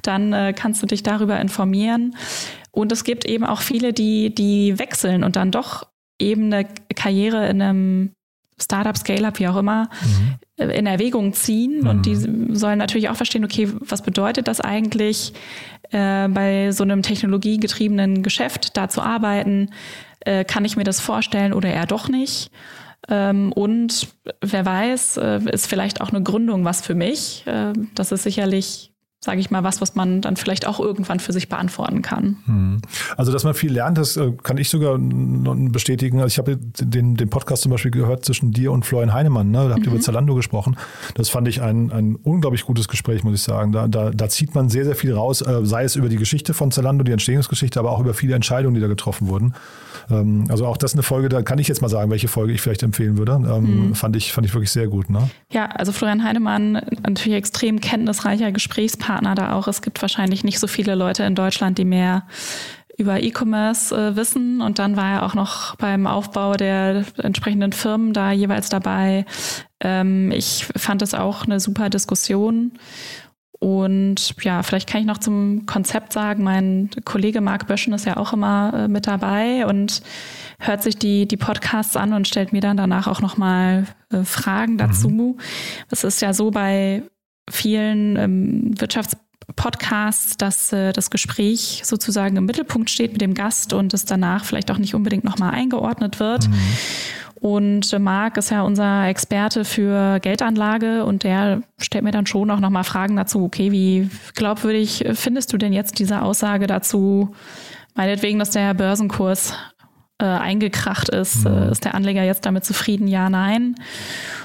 dann äh, kannst du dich darüber informieren. Und es gibt eben auch viele, die, die wechseln und dann doch eben eine Karriere in einem Startup, Scale-Up, wie auch immer, mhm. in Erwägung ziehen. Mhm. Und die sollen natürlich auch verstehen, okay, was bedeutet das eigentlich, äh, bei so einem technologiegetriebenen Geschäft da zu arbeiten? Äh, kann ich mir das vorstellen oder eher doch nicht? Ähm, und wer weiß, äh, ist vielleicht auch eine Gründung was für mich. Äh, das ist sicherlich, sage ich mal, was, was man dann vielleicht auch irgendwann für sich beantworten kann. Also, dass man viel lernt, das kann ich sogar bestätigen. Also ich habe den, den Podcast zum Beispiel gehört zwischen dir und Florian Heinemann, ne? Da habt ihr mhm. über Zalando gesprochen. Das fand ich ein, ein unglaublich gutes Gespräch, muss ich sagen. Da, da, da zieht man sehr, sehr viel raus, sei es über die Geschichte von Zalando, die Entstehungsgeschichte, aber auch über viele Entscheidungen, die da getroffen wurden. Also auch das eine Folge, da kann ich jetzt mal sagen, welche Folge ich vielleicht empfehlen würde. Mhm. Fand ich, fand ich wirklich sehr gut, ne? Ja, also Florian Heinemann, natürlich extrem kenntnisreicher Gesprächspartner da auch. Es gibt wahrscheinlich nicht so viele Leute in Deutschland, die mehr über E-Commerce äh, wissen. Und dann war er auch noch beim Aufbau der entsprechenden Firmen da jeweils dabei. Ähm, ich fand das auch eine super Diskussion. Und ja, vielleicht kann ich noch zum Konzept sagen, mein Kollege Marc Böschen ist ja auch immer äh, mit dabei und hört sich die, die Podcasts an und stellt mir dann danach auch nochmal äh, Fragen dazu. Es ist ja so bei vielen ähm, Wirtschaftspodcasts, dass äh, das Gespräch sozusagen im Mittelpunkt steht mit dem Gast und es danach vielleicht auch nicht unbedingt nochmal eingeordnet wird. Mhm. Und Marc ist ja unser Experte für Geldanlage und der stellt mir dann schon auch nochmal Fragen dazu. Okay, wie glaubwürdig findest du denn jetzt diese Aussage dazu, meinetwegen, dass der Börsenkurs äh, eingekracht ist. Mhm. Ist der Anleger jetzt damit zufrieden? Ja, nein.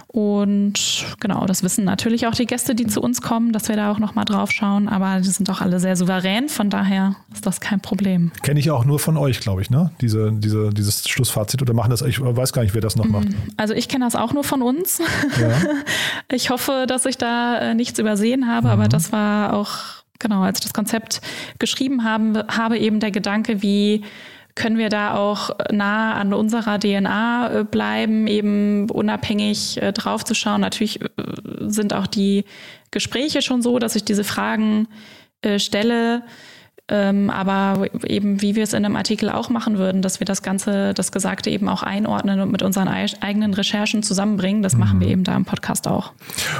Und genau, das wissen natürlich auch die Gäste, die zu uns kommen, dass wir da auch nochmal drauf schauen. Aber die sind auch alle sehr souverän. Von daher ist das kein Problem. Kenne ich auch nur von euch, glaube ich, ne? Diese, diese, dieses Schlussfazit. Oder machen das, ich weiß gar nicht, wer das noch mhm. macht. Also ich kenne das auch nur von uns. Ja. Ich hoffe, dass ich da nichts übersehen habe. Mhm. Aber das war auch... Genau, als ich das Konzept geschrieben habe, habe eben der Gedanke, wie können wir da auch nah an unserer D N A bleiben, eben unabhängig drauf zu schauen. Natürlich sind auch die Gespräche schon so, dass ich diese Fragen stelle, aber eben wie wir es in einem Artikel auch machen würden, dass wir das Ganze, das Gesagte eben auch einordnen und mit unseren eigenen Recherchen zusammenbringen. Das mhm. machen wir eben da im Podcast auch.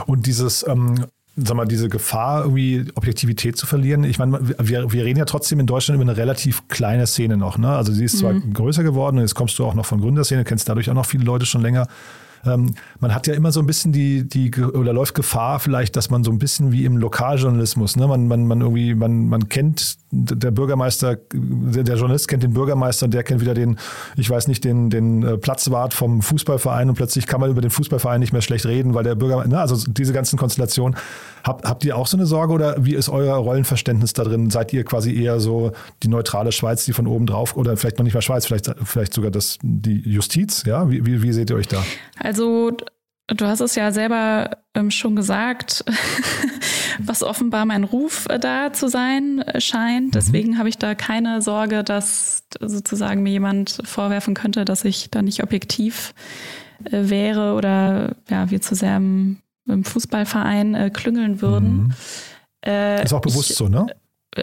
Und dieses... Ähm Sag mal, diese Gefahr, irgendwie Objektivität zu verlieren. Ich meine, wir, wir reden ja trotzdem in Deutschland über eine relativ kleine Szene noch, ne? Also sie ist zwar mhm. größer geworden und jetzt kommst du auch noch von Gründerszene, kennst dadurch auch noch viele Leute schon länger. Ähm, man hat ja immer so ein bisschen die, die, oder läuft Gefahr vielleicht, dass man so ein bisschen wie im Lokaljournalismus, ne? Man, man, man irgendwie, man, man kennt der Bürgermeister, der Journalist kennt den Bürgermeister und der kennt wieder den, ich weiß nicht, den, den Platzwart vom Fußballverein und plötzlich kann man über den Fußballverein nicht mehr schlecht reden, weil der Bürgermeister, ne? Also diese ganzen Konstellationen. Hab, habt ihr auch so eine Sorge oder wie ist euer Rollenverständnis da drin? Seid ihr quasi eher so die neutrale Schweiz, die von oben drauf oder vielleicht noch nicht mal Schweiz, vielleicht, vielleicht sogar das, die Justiz, ja? Wie, wie, wie seht ihr euch da? Also, du hast es ja selber ähm, schon gesagt, was offenbar mein Ruf äh, da zu sein äh, scheint. Deswegen habe ich da keine Sorge, dass sozusagen mir jemand vorwerfen könnte, dass ich da nicht objektiv äh, wäre oder ja, wir zu sehr im, im Fußballverein äh, klüngeln würden. Mhm. Äh, ist auch bewusst ich, so, ne?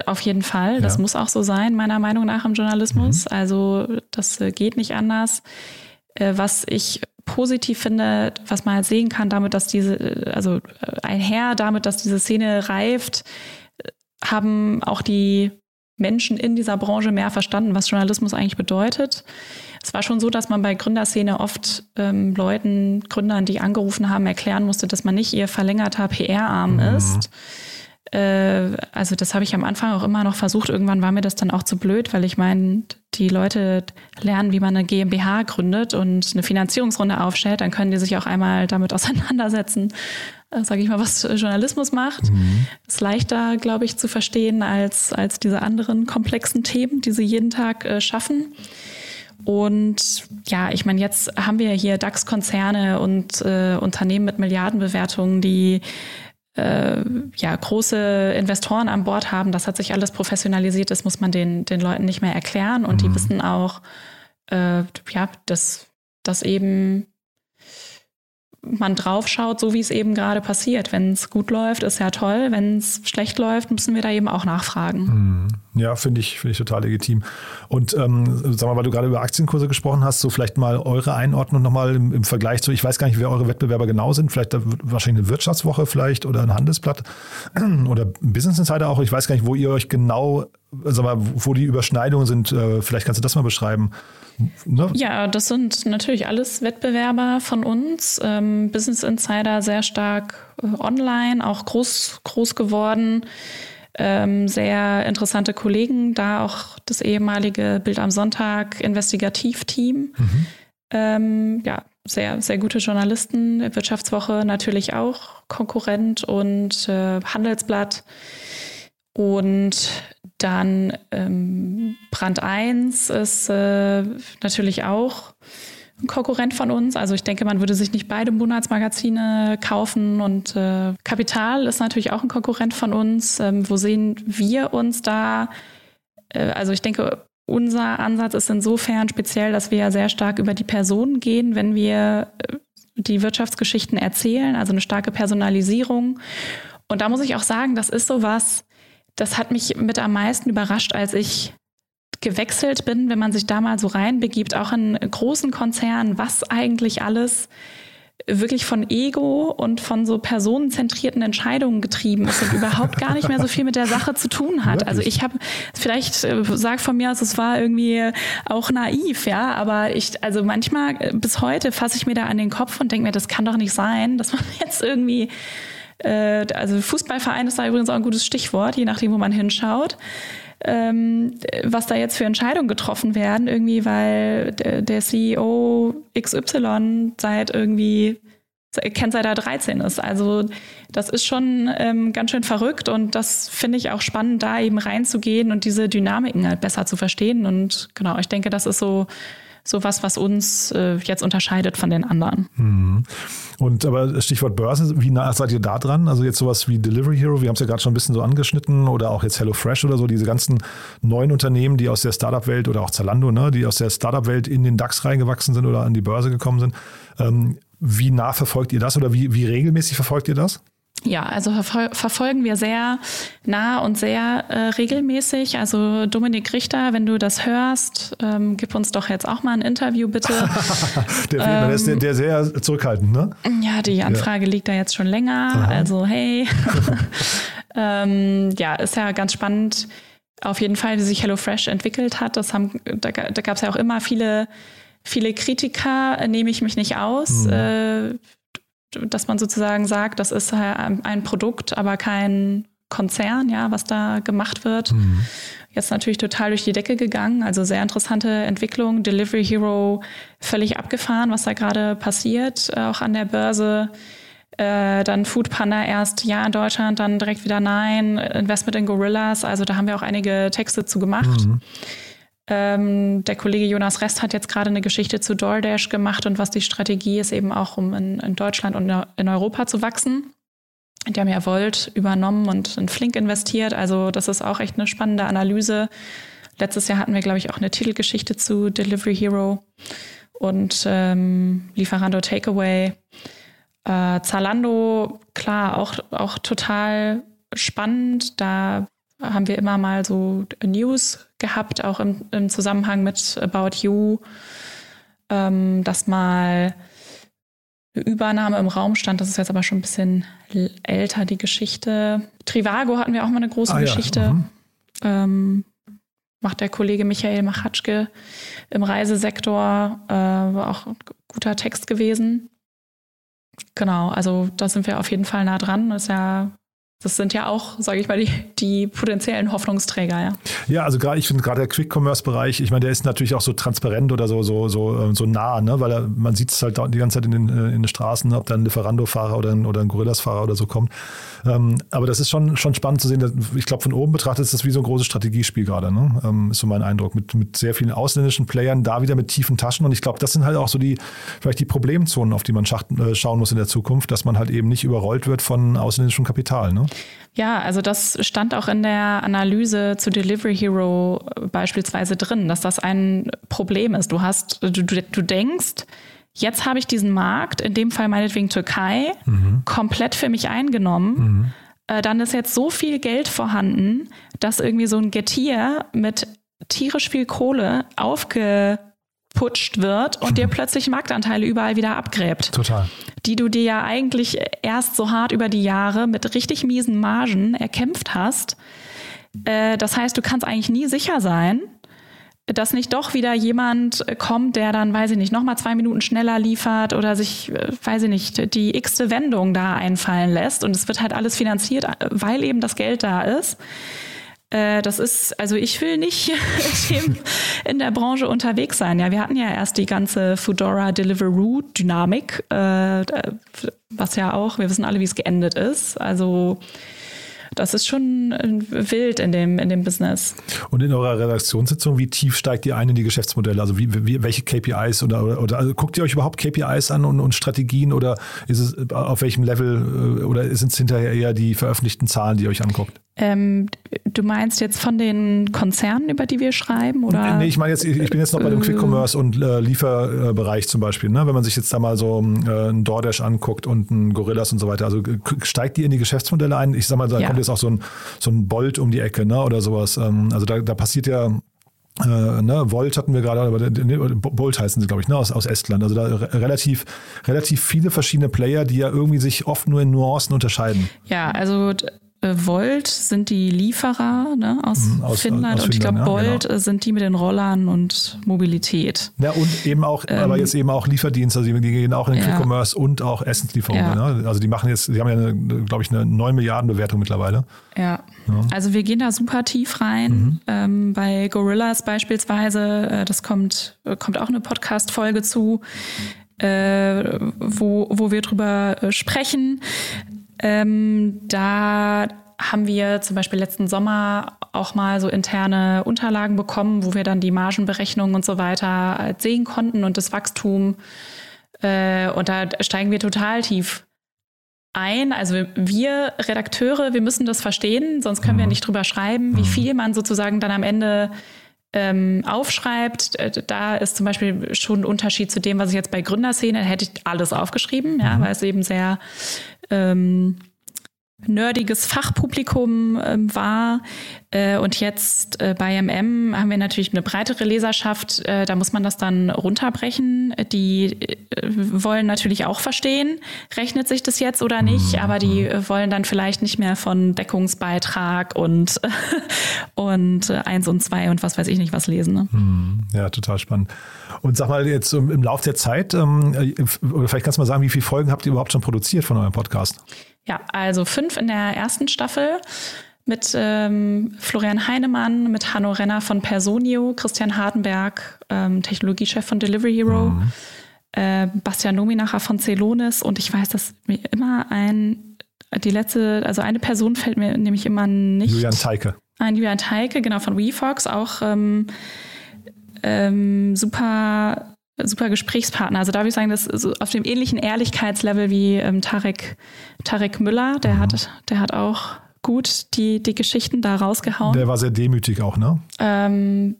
Auf jeden Fall. Ja. Das muss auch so sein, meiner Meinung nach, im Journalismus. Mhm. Also, das äh, geht nicht anders. Äh, was ich positiv finde, was man halt sehen kann, damit, dass diese, also einher damit, dass diese Szene reift, haben auch die Menschen in dieser Branche mehr verstanden, was Journalismus eigentlich bedeutet. Es war schon so, dass man bei Gründerszene oft ähm, Leuten, Gründern, die angerufen haben, erklären musste, dass man nicht ihr verlängerter P R-Arm mhm. ist. Äh, also das habe ich am Anfang auch immer noch versucht. Irgendwann war mir das dann auch zu blöd, weil ich meine, die Leute lernen, wie man eine GmbH gründet und eine Finanzierungsrunde aufstellt, dann können die sich auch einmal damit auseinandersetzen, äh, sage ich mal, was Journalismus macht. Mhm. Ist leichter, glaube ich, zu verstehen als, als diese anderen komplexen Themen, die sie jeden Tag äh, schaffen. Und ja, ich meine, jetzt haben wir hier DAX-Konzerne und äh, Unternehmen mit Milliardenbewertungen, die äh, ja große Investoren an Bord haben. Das hat sich alles professionalisiert, das muss man den, den Leuten nicht mehr erklären und mhm. die wissen auch, äh, ja, dass, dass eben man drauf schaut, so wie es eben gerade passiert. Wenn es gut läuft, ist ja toll. Wenn es schlecht läuft, müssen wir da eben auch nachfragen. Mhm. Ja, finde ich, finde ich total legitim. Und ähm, sag mal, weil du gerade über Aktienkurse gesprochen hast, so vielleicht mal eure Einordnung nochmal im, im Vergleich zu, ich weiß gar nicht, wer eure Wettbewerber genau sind, vielleicht da, wahrscheinlich eine Wirtschaftswoche vielleicht oder ein Handelsblatt oder Business Insider auch. Ich weiß gar nicht, wo ihr euch genau, sag mal, wo die Überschneidungen sind. Vielleicht kannst du das mal beschreiben. Ne? Ja, das sind natürlich alles Wettbewerber von uns. Ähm, Business Insider sehr stark äh, online, auch groß, groß geworden. Ähm, sehr interessante Kollegen, da auch das ehemalige Bild am Sonntag Investigativ-Team. Mhm. Ähm, ja, sehr, sehr gute Journalisten. Wirtschaftswoche natürlich auch Konkurrent und äh, Handelsblatt. Und dann ähm, Brand eins ist äh, natürlich auch ein Konkurrent von uns. Also ich denke, man würde sich nicht beide Monatsmagazine kaufen. Und äh, Kapital ist natürlich auch ein Konkurrent von uns. Ähm, wo sehen wir uns da? Äh, also ich denke, unser Ansatz ist insofern speziell, dass wir ja sehr stark über die Personen gehen, wenn wir äh, die Wirtschaftsgeschichten erzählen. Also eine starke Personalisierung. Und da muss ich auch sagen, das ist sowas, das hat mich mit am meisten überrascht, als ich gewechselt bin, wenn man sich da mal so reinbegibt, auch in großen Konzernen, was eigentlich alles wirklich von Ego und von so personenzentrierten Entscheidungen getrieben ist und überhaupt gar nicht mehr so viel mit der Sache zu tun hat. Wirklich? Also ich habe, vielleicht äh, sag von mir aus, es war irgendwie auch naiv, ja, aber ich, also manchmal bis heute fasse ich mir da an den Kopf und denke mir, das kann doch nicht sein, dass man jetzt irgendwie... Also Fußballverein ist da übrigens auch ein gutes Stichwort, je nachdem, wo man hinschaut. ähm, was da jetzt für Entscheidungen getroffen werden, irgendwie, weil der, der C E O X Y seit irgendwie kennt seit er dreizehn ist. Also das ist schon ähm, ganz schön verrückt und das finde ich auch spannend, da eben reinzugehen und diese Dynamiken halt besser zu verstehen. Und genau, ich denke, das ist so so was, was uns äh, jetzt unterscheidet von den anderen. Hm. Und aber Stichwort Börse, wie nah seid ihr da dran? Also jetzt sowas wie Delivery Hero, wir haben es ja gerade schon ein bisschen so angeschnitten, oder auch jetzt HelloFresh oder so, diese ganzen neuen Unternehmen, die aus der Startup-Welt oder auch Zalando, ne, die aus der Startup-Welt in den DAX reingewachsen sind oder an die Börse gekommen sind. Ähm, Wie nah verfolgt ihr das oder wie, wie regelmäßig verfolgt ihr das? Ja, also verfol- verfolgen wir sehr nah und sehr äh, regelmäßig. Also Dominik Richter, wenn du das hörst, ähm, gib uns doch jetzt auch mal ein Interview, bitte. der, ähm, der ist der, der sehr zurückhaltend, ne? Ja, die Anfrage ja. liegt da jetzt schon länger. Aha. Also hey. ähm, ja, ist ja ganz spannend auf jeden Fall, wie sich HelloFresh entwickelt hat. Das haben, da, da gab es ja auch immer viele Viele Kritiker, nehme ich mich nicht aus, mhm. dass man sozusagen sagt, das ist ein Produkt, aber kein Konzern, ja, was da gemacht wird. Mhm. Jetzt natürlich total durch die Decke gegangen, also sehr interessante Entwicklung. Delivery Hero völlig abgefahren, was da gerade passiert, auch an der Börse. Dann Foodpanda erst ja in Deutschland, dann direkt wieder nein. Investment in Gorillas, also da haben wir auch einige Texte zu gemacht. Mhm. Der Kollege Jonas Rest hat jetzt gerade eine Geschichte zu DoorDash gemacht und was die Strategie ist, eben auch um in, in Deutschland und in Europa zu wachsen. Die haben ja Wolt übernommen und in Flink investiert. Also das ist auch echt eine spannende Analyse. Letztes Jahr hatten wir, glaube ich, auch eine Titelgeschichte zu Delivery Hero und ähm, Lieferando Takeaway. Äh, Zalando, klar, auch, auch total spannend. Da haben wir immer mal so News gehabt, auch im, im Zusammenhang mit About You, ähm, dass mal eine Übernahme im Raum stand. Das ist jetzt aber schon ein bisschen älter, die Geschichte. Trivago hatten wir auch mal eine große ah, Geschichte. Ja. Mhm. Ähm, macht der Kollege Michael Machatschke im Reisesektor. Äh, war auch ein guter Text gewesen. Genau, also da sind wir auf jeden Fall nah dran. Ist ja... Das sind ja auch, sage ich mal, die, die potenziellen Hoffnungsträger, ja. Ja, also gerade ich finde gerade der Quick-Commerce-Bereich, ich meine, der ist natürlich auch so transparent oder so so so so nah, ne, weil er, man sieht es halt die ganze Zeit in den in den Straßen, ob da ein Lieferando-Fahrer oder ein oder ein Gorillas-Fahrer oder so kommt. Ähm, aber das ist schon schon spannend zu sehen. Ich glaube, von oben betrachtet ist das wie so ein großes Strategiespiel gerade, ne? Ähm, ist so mein Eindruck mit mit sehr vielen ausländischen Playern, da wieder mit tiefen Taschen. Und ich glaube, das sind halt auch so die vielleicht die Problemzonen, auf die man schacht, äh, schauen muss in der Zukunft, dass man halt eben nicht überrollt wird von ausländischem Kapital, ne? Ja, also das stand auch in der Analyse zu Delivery Hero beispielsweise drin, dass das ein Problem ist. Du hast, du, du denkst, jetzt habe ich diesen Markt, in dem Fall meinetwegen Türkei, mhm. komplett für mich eingenommen. Mhm. Äh, dann ist jetzt so viel Geld vorhanden, dass irgendwie so ein Getier mit tierisch viel Kohle aufgeputscht wird und mhm. dir plötzlich Marktanteile überall wieder abgräbt. Total. Die du dir ja eigentlich erst so hart über die Jahre mit richtig miesen Margen erkämpft hast. Das heißt, du kannst eigentlich nie sicher sein, dass nicht doch wieder jemand kommt, der dann, weiß ich nicht, nochmal zwei Minuten schneller liefert oder sich, weiß ich nicht, die x-te Wendung da einfallen lässt. Und es wird halt alles finanziert, weil eben das Geld da ist. Das ist, also ich will nicht in der Branche unterwegs sein. Ja, wir hatten ja erst die ganze Foodora-Deliveroo-Dynamik, äh, was ja auch, wir wissen alle, wie es geendet ist. Also das ist schon wild in dem, in dem Business. Und in eurer Redaktionssitzung, wie tief steigt ihr ein in die Geschäftsmodelle? Also wie, wie, welche K P Is oder, oder also guckt ihr euch überhaupt K P Is an und, und Strategien oder ist es auf welchem Level oder sind es hinterher eher die veröffentlichten Zahlen, die ihr euch anguckt? Ähm, du meinst jetzt von den Konzernen, über die wir schreiben? Oder? Nee, ich meine jetzt, ich bin jetzt noch bei dem Quick Commerce und äh, Lieferbereich zum Beispiel, ne? Wenn man sich jetzt da mal so äh, einen DoorDash anguckt und einen Gorillas und so weiter. Also steigt die in die Geschäftsmodelle ein? Ich sag mal, da ja. kommt jetzt auch so ein, so ein Bolt um die Ecke, ne? Oder sowas. Ähm, also da, da passiert ja. Äh, ne, Wolt hatten wir gerade, aber ne, Bolt heißen sie, glaube ich, ne, aus, aus Estland. Also da re- relativ, relativ viele verschiedene Player, die ja irgendwie sich oft nur in Nuancen unterscheiden. Ja, also Wolt sind die Lieferer, ne, aus, mhm, aus Finnland aus und Finnland, ich glaube Bolt, ja, genau, sind die mit den Rollern und Mobilität. Ja, und eben auch, ähm, aber jetzt eben auch Lieferdienste, also die gehen auch in den, ja, Quick Commerce und auch Essenslieferungen. Ja. Ne? Also die machen jetzt, die haben ja, glaube ich, eine neun Milliarden Bewertung mittlerweile. Ja, ja, also wir gehen da super tief rein. Mhm. Ähm, bei Gorillas beispielsweise, äh, das kommt, äh, kommt auch eine Podcast-Folge zu, äh, wo, wo wir drüber äh, sprechen. Ähm, da haben wir zum Beispiel letzten Sommer auch mal so interne Unterlagen bekommen, wo wir dann die Margenberechnungen und so weiter sehen konnten und das Wachstum. Äh, und da steigen wir total tief ein. Also wir, wir Redakteure, wir müssen das verstehen, sonst können wir nicht drüber schreiben, wie viel man sozusagen dann am Ende ähm, aufschreibt. Da ist zum Beispiel schon ein Unterschied zu dem, was ich jetzt bei Gründerszene, hätte ich alles aufgeschrieben, ja, weil es eben sehr Ähm, nerdiges Fachpublikum ähm, war. Äh, und jetzt äh, bei M M haben wir natürlich eine breitere Leserschaft. Äh, da muss man das dann runterbrechen. Die äh, wollen natürlich auch verstehen, rechnet sich das jetzt oder nicht. Aber die äh, wollen dann vielleicht nicht mehr von Deckungsbeitrag und, und äh, eins und zwei und was weiß ich nicht was lesen. Ne? Ja, total spannend. Und sag mal jetzt im Laufe der Zeit, ähm, oder vielleicht kannst du mal sagen, wie viele Folgen habt ihr überhaupt schon produziert von eurem Podcast? Ja, also fünf in der ersten Staffel mit ähm, Florian Heinemann, mit Hanno Renner von Personio, Christian Hardenberg, ähm, Technologiechef von Delivery Hero, mhm. äh, Bastian Nominacher von Celonis und ich weiß, dass mir immer ein, die letzte, also eine Person fällt mir nämlich immer nicht. Julian Teicke. Ein Julian Teicke, genau, von WeFox, auch ähm, ähm, super, super Gesprächspartner. Also da würde ich sagen, das ist auf dem ähnlichen Ehrlichkeitslevel wie ähm, Tarek, Tarek Müller. Der, mhm. hat, der hat auch gut die, die Geschichten da rausgehauen. Der war sehr demütig auch, ne? Ähm,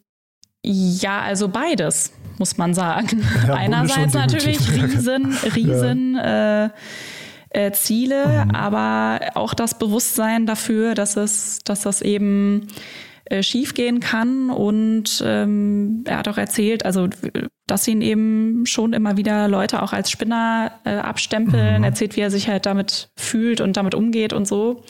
ja, also beides, muss man sagen. Ja, einerseits natürlich riesen, riesen ja. äh, äh, Ziele, mhm. aber auch das Bewusstsein dafür, dass es, dass das eben schief gehen kann und ähm, er hat auch erzählt, also dass ihn eben schon immer wieder Leute auch als Spinner äh, abstempeln, mhm. erzählt, wie er sich halt damit fühlt und damit umgeht und so.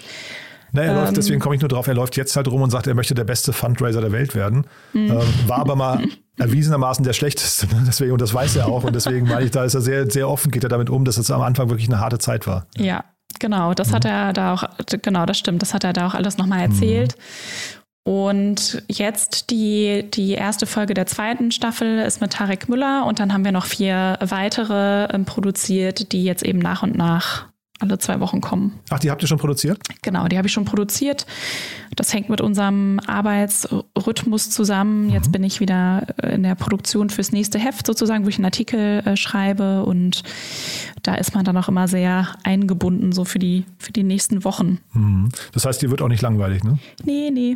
Na, er ähm, läuft, deswegen komme ich nur drauf, er läuft jetzt halt rum und sagt, er möchte der beste Fundraiser der Welt werden, mhm. ähm, war aber mal erwiesenermaßen der schlechteste, deswegen, und das weiß er auch und deswegen meine ich, da ist er sehr, sehr offen, geht er damit um, dass es am Anfang wirklich eine harte Zeit war. Ja, genau, das mhm. hat er da auch, genau, das stimmt, das hat er da auch alles nochmal erzählt. Mhm. Und jetzt die, die erste Folge der zweiten Staffel ist mit Tarek Müller und dann haben wir noch vier weitere ähm, produziert, die jetzt eben nach und nach alle zwei Wochen kommen. Ach, die habt ihr schon produziert? Genau, die habe ich schon produziert. Das hängt mit unserem Arbeitsrhythmus zusammen. Mhm. Jetzt bin ich wieder in der Produktion fürs nächste Heft sozusagen, wo ich einen Artikel äh, schreibe und da ist man dann auch immer sehr eingebunden so für die, für die nächsten Wochen. Mhm. Das heißt, dir wird auch nicht langweilig, ne? Nee, nee.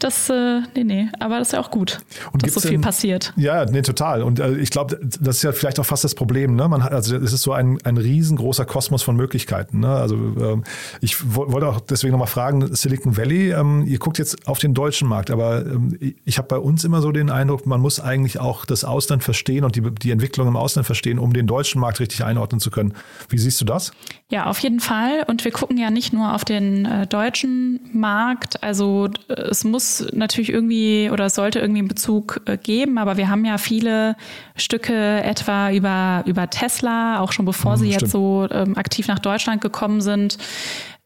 das, äh, nee, nee. Aber das ist ja auch gut, und dass so viel denn, passiert. Ja, nee, total. Und äh, ich glaube, das ist ja vielleicht auch fast das Problem, ne? Man hat, also es ist so ein, ein riesengroßer Kosmos von Möglichkeiten. Ne? Also ähm, ich wollte auch deswegen nochmal fragen, Silicon Valley, ähm, ihr guckt jetzt auf den deutschen Markt, aber ähm, ich habe bei uns immer so den Eindruck, man muss eigentlich auch das Ausland verstehen und die, die Entwicklung im Ausland verstehen, um den deutschen Markt richtig einordnen zu können. Wie siehst du das? Ja, auf jeden Fall. Und wir gucken ja nicht nur auf den äh, deutschen Markt. Also es muss natürlich irgendwie oder es sollte irgendwie einen Bezug äh, geben, aber wir haben ja viele Stücke etwa über, über Tesla, auch schon bevor hm, sie stimmt. jetzt so ähm, aktiv nach Deutschland gekommen sind,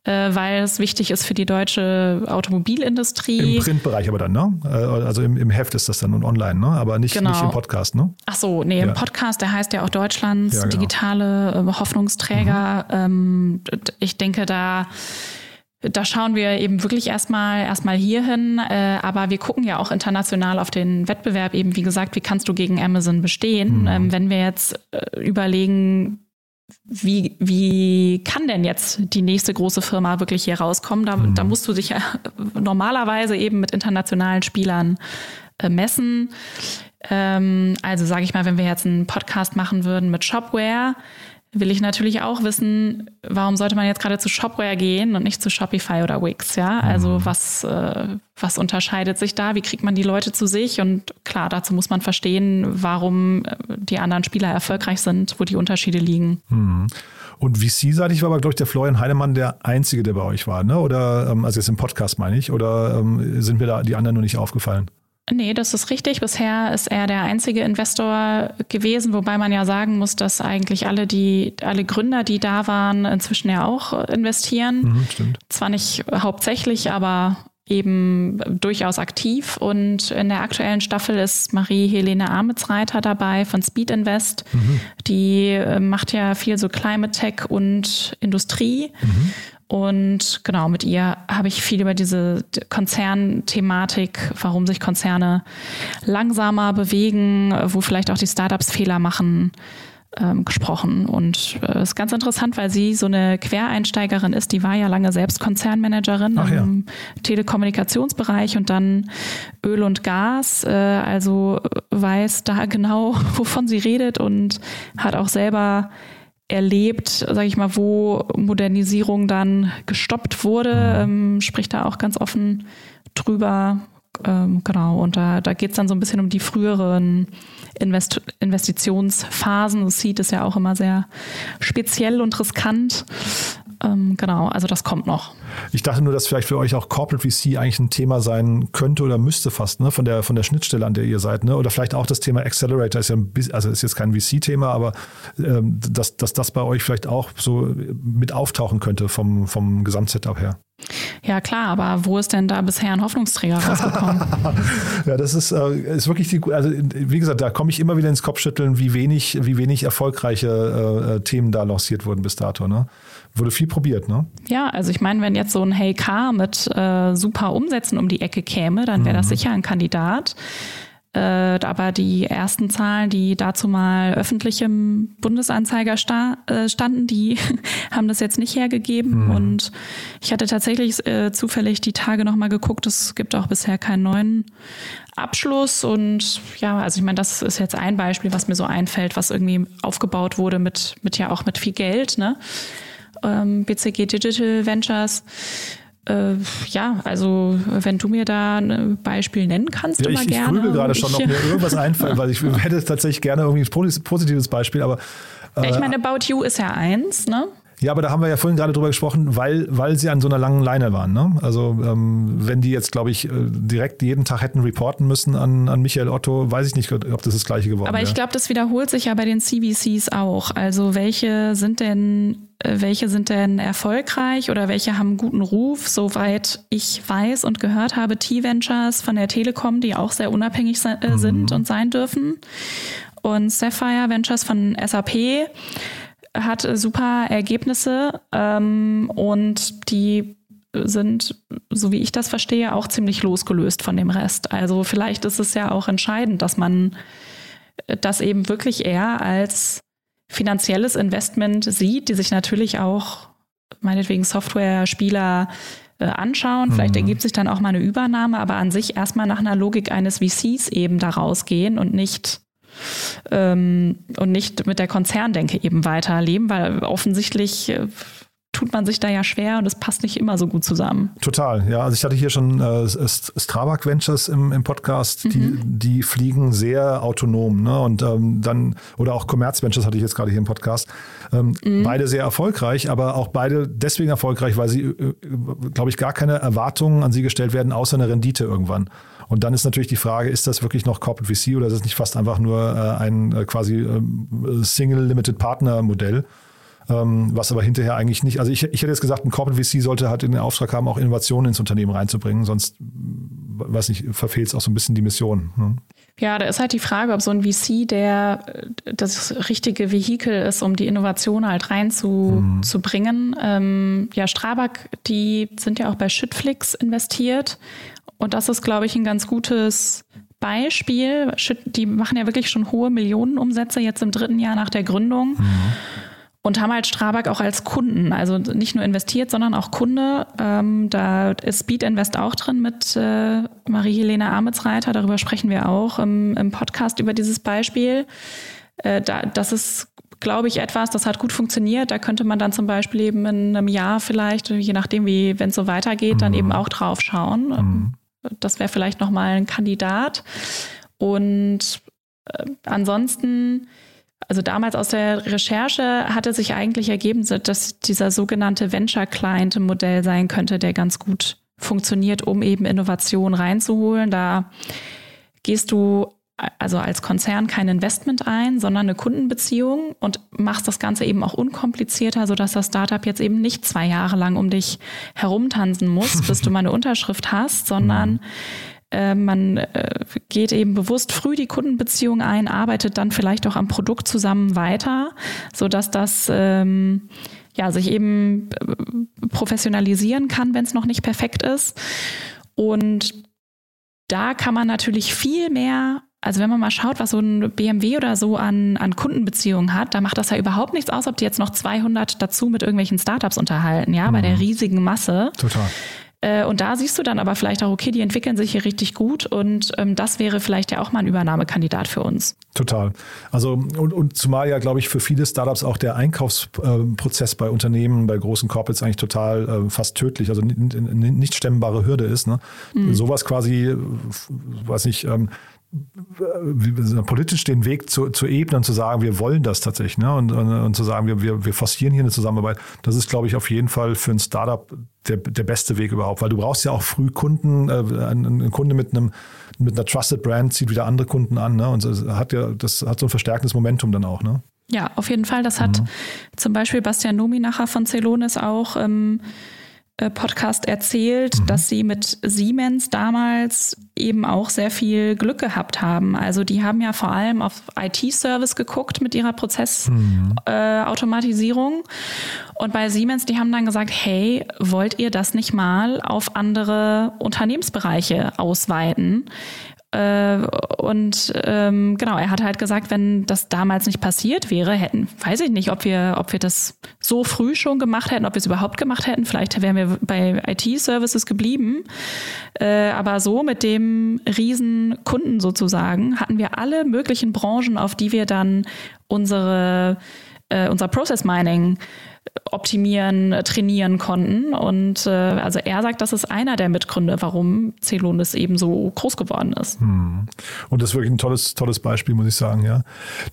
äh, weil es wichtig ist für die deutsche Automobilindustrie. Im Printbereich aber dann, ne? Also im, im Heft ist das dann und online, ne? Aber nicht, genau. nicht im Podcast, ne? Ach so, nee, ja. Im Podcast, der heißt ja auch Deutschlands ja, genau. digitale Hoffnungsträger. Mhm. Ähm, ich denke, da Da schauen wir eben wirklich erstmal erstmal hierhin, äh, aber wir gucken ja auch international auf den Wettbewerb eben, wie gesagt, wie kannst du gegen Amazon bestehen? Mhm. Ähm, wenn wir jetzt äh, überlegen, Wie, wie kann denn jetzt die nächste große Firma wirklich hier rauskommen? Da, mhm. da musst du dich ja normalerweise eben mit internationalen Spielern äh, messen. Ähm, also sage ich mal, wenn wir jetzt einen Podcast machen würden mit Shopware, will ich natürlich auch wissen, warum sollte man jetzt gerade zu Shopware gehen und nicht zu Shopify oder Wix, ja? Also was, äh, was unterscheidet sich da? Wie kriegt man die Leute zu sich? Und klar, dazu muss man verstehen, warum die anderen Spieler erfolgreich sind, wo die Unterschiede liegen. Mhm. Und V C-seitig war aber, glaube ich, der Florian Heinemann der Einzige, der bei euch war, ne? Oder, ähm, also jetzt im Podcast meine ich, oder ähm, sind mir da die anderen nur nicht aufgefallen? Nee, das ist richtig. Bisher ist er der einzige Investor gewesen, wobei man ja sagen muss, dass eigentlich alle die alle Gründer, die da waren, inzwischen ja auch investieren. Mhm, stimmt. Zwar nicht hauptsächlich, aber eben durchaus aktiv. Und in der aktuellen Staffel ist Marie-Helene Ametsreiter dabei von Speed Invest. Mhm. Die macht ja viel so Climate Tech und Industrie. Mhm. Und genau, mit ihr habe ich viel über diese Konzernthematik, warum sich Konzerne langsamer bewegen, wo vielleicht auch die Startups Fehler machen, ähm, gesprochen. Und es äh, ist ganz interessant, weil sie so eine Quereinsteigerin ist, die war ja lange selbst Konzernmanagerin Ach, im ja. Telekommunikationsbereich und dann Öl und Gas, äh, also weiß da genau, wovon sie redet und hat auch selber erlebt, sage ich mal, wo Modernisierung dann gestoppt wurde, ähm, spricht da auch ganz offen drüber. Ähm, genau, und da, da geht es dann so ein bisschen um die früheren Invest- Investitionsphasen. Das Seed ist ja auch immer sehr speziell und riskant. Ähm, genau, also das kommt noch. Ich dachte nur, dass vielleicht für euch auch Corporate V C eigentlich ein Thema sein könnte oder müsste fast, ne? Von der, von der Schnittstelle, an der ihr seid, ne? Oder vielleicht auch das Thema Accelerator ist ja ein bisschen, also ist jetzt kein V C-Thema, aber ähm, dass, dass das bei euch vielleicht auch so mit auftauchen könnte vom, vom Gesamtsetup her. Ja klar, aber wo ist denn da bisher ein Hoffnungsträger rausgekommen? Ja, das ist, äh, ist wirklich, die, also wie gesagt, da komme ich immer wieder ins Kopfschütteln, wie wenig, wie wenig erfolgreiche äh, Themen da lanciert wurden bis dato, ne? Wurde viel probiert, ne? Ja, also ich meine, wenn jetzt so ein Hey Car mit äh, super Umsätzen um die Ecke käme, dann wäre mhm. das sicher ein Kandidat. Äh, aber die ersten Zahlen, die dazu mal öffentlich im Bundesanzeiger sta- äh, standen, die haben das jetzt nicht hergegeben. Mhm. Und ich hatte tatsächlich äh, zufällig die Tage nochmal geguckt, es gibt auch bisher keinen neuen Abschluss. Und ja, also ich meine, das ist jetzt ein Beispiel, was mir so einfällt, was irgendwie aufgebaut wurde mit, mit ja auch mit viel Geld, ne? Ähm, B C G Digital Ventures. Äh, ja, also wenn du mir da ein Beispiel nennen kannst, ja, immer ich, gerne. Ich grübel gerade schon, ob mir irgendwas einfällt, weil ich hätte tatsächlich gerne irgendwie ein positives Beispiel. Aber äh, ich meine, About You ist ja eins, ne? Ja, aber da haben wir ja vorhin gerade drüber gesprochen, weil, weil sie an so einer langen Leine waren, ne? Also ähm, wenn die jetzt, glaube ich, direkt jeden Tag hätten reporten müssen an, an Michael Otto, weiß ich nicht, ob das das Gleiche geworden wäre. Aber ich glaube, das wiederholt sich ja bei den C V Cs auch. Also welche sind denn welche sind denn erfolgreich oder welche haben einen guten Ruf? Soweit ich weiß und gehört habe, T-Ventures von der Telekom, die auch sehr unabhängig se- mhm. sind und sein dürfen. Und Sapphire Ventures von S A P hat super Ergebnisse ähm, und die sind, so wie ich das verstehe, auch ziemlich losgelöst von dem Rest. Also vielleicht ist es ja auch entscheidend, dass man das eben wirklich eher als finanzielles Investment sieht, die sich natürlich auch meinetwegen Software-Spieler äh, anschauen. Vielleicht mhm. ergibt sich dann auch mal eine Übernahme, aber an sich erstmal nach einer Logik eines V Cs eben da rausgehen und nicht ähm, und nicht mit der Konzerndenke eben weiterleben, weil offensichtlich äh, tut man sich da ja schwer und es passt nicht immer so gut zusammen. Total, ja. Also ich hatte hier schon äh, Strabag Ventures im, im Podcast, mhm. die, die fliegen sehr autonom, ne? Und ähm, dann, oder auch Commerz Ventures hatte ich jetzt gerade hier im Podcast. Ähm, mhm. Beide sehr erfolgreich, aber auch beide deswegen erfolgreich, weil sie, äh, glaube ich, gar keine Erwartungen an sie gestellt werden, außer eine Rendite irgendwann. Und dann ist natürlich die Frage, ist das wirklich noch Corporate V C oder ist es nicht fast einfach nur äh, ein äh, quasi äh, Single-Limited-Partner-Modell? Was aber hinterher eigentlich nicht, also ich, ich hätte jetzt gesagt, ein Corporate V C sollte halt den Auftrag haben, auch Innovationen ins Unternehmen reinzubringen, sonst, weiß nicht, verfehlt es auch so ein bisschen die Mission. Ne? Ja, da ist halt die Frage, ob so ein V C, der das richtige Vehikel ist, um die Innovation halt reinzubringen. Hm. Ähm, ja, Strabag, die sind ja auch bei Shitflix investiert und das ist, glaube ich, ein ganz gutes Beispiel. Die machen ja wirklich schon hohe Millionenumsätze jetzt im dritten Jahr nach der Gründung. Hm. Und haben halt Strabag auch als Kunden, also nicht nur investiert, sondern auch Kunde. Ähm, da ist Speed Invest auch drin mit äh, Marie-Helene Ametsreiter. Darüber sprechen wir auch im, im Podcast über dieses Beispiel. Äh, da, das ist, glaube ich, etwas, das hat gut funktioniert. Da könnte man dann zum Beispiel eben in einem Jahr vielleicht, je nachdem, wie, wenn es so weitergeht, mhm. dann eben auch drauf schauen. Mhm. Das wäre vielleicht nochmal ein Kandidat. Und äh, ansonsten, also damals aus der Recherche hatte sich eigentlich ergeben, dass dieser sogenannte Venture-Client-Modell sein könnte, der ganz gut funktioniert, um eben Innovation reinzuholen. Da gehst du also als Konzern kein Investment ein, sondern eine Kundenbeziehung und machst das Ganze eben auch unkomplizierter, sodass das Startup jetzt eben nicht zwei Jahre lang um dich herumtanzen muss, bis du mal eine Unterschrift hast, sondern äh, man äh, geht eben bewusst früh die Kundenbeziehung ein, arbeitet dann vielleicht auch am Produkt zusammen weiter, sodass das ähm, ja, sich eben äh, professionalisieren kann, wenn es noch nicht perfekt ist. Und da kann man natürlich viel mehr. Also wenn man mal schaut, was so ein B M W oder so an, an Kundenbeziehungen hat, da macht das ja überhaupt nichts aus, ob die jetzt noch zweihundert dazu mit irgendwelchen Startups unterhalten, ja, mhm. bei der riesigen Masse. Total. Äh, und da siehst du dann aber vielleicht auch, okay, die entwickeln sich hier richtig gut und ähm, das wäre vielleicht ja auch mal ein Übernahmekandidat für uns. Total. Also und, und zumal ja, glaube ich, für viele Startups auch der Einkaufsprozess äh, bei Unternehmen, bei großen Corporates eigentlich total äh, fast tödlich, also n- n- nicht stemmbare Hürde ist. Ne? Mhm. Sowas quasi, weiß nicht, ähm, politisch den Weg zu, zu ebnen und zu sagen, wir wollen das tatsächlich, ne? und, und, und zu sagen, wir, wir, wir forcieren hier eine Zusammenarbeit, das ist, glaube ich, auf jeden Fall für ein Startup der, der beste Weg überhaupt, weil du brauchst ja auch früh Kunden, äh, ein, ein Kunde mit einem mit einer Trusted Brand zieht wieder andere Kunden an, ne? Und das hat ja, das hat so ein verstärkendes Momentum dann auch, ne? Ja, auf jeden Fall, das hat mhm. zum Beispiel Bastian Nominacher von Celonis auch ähm, Podcast erzählt, mhm. dass sie mit Siemens damals eben auch sehr viel Glück gehabt haben. Also die haben ja vor allem auf I T-Service geguckt mit ihrer Prozessautomatisierung. Mhm. Äh, Und bei Siemens, die haben dann gesagt, hey, wollt ihr das nicht mal auf andere Unternehmensbereiche ausweiten? Und ähm, genau, er hat halt gesagt, wenn das damals nicht passiert wäre, hätten, weiß ich nicht, ob wir, ob wir das so früh schon gemacht hätten, ob wir es überhaupt gemacht hätten. Vielleicht wären wir bei I T-Services geblieben. Äh, aber so mit dem riesen Kunden sozusagen hatten wir alle möglichen Branchen, auf die wir dann unsere, äh, unser Process Mining optimieren, trainieren konnten. Und äh, also er sagt, das ist einer der Mitgründe, warum Celonis eben so groß geworden ist. Hm. Und das ist wirklich ein tolles, tolles Beispiel, muss ich sagen, ja.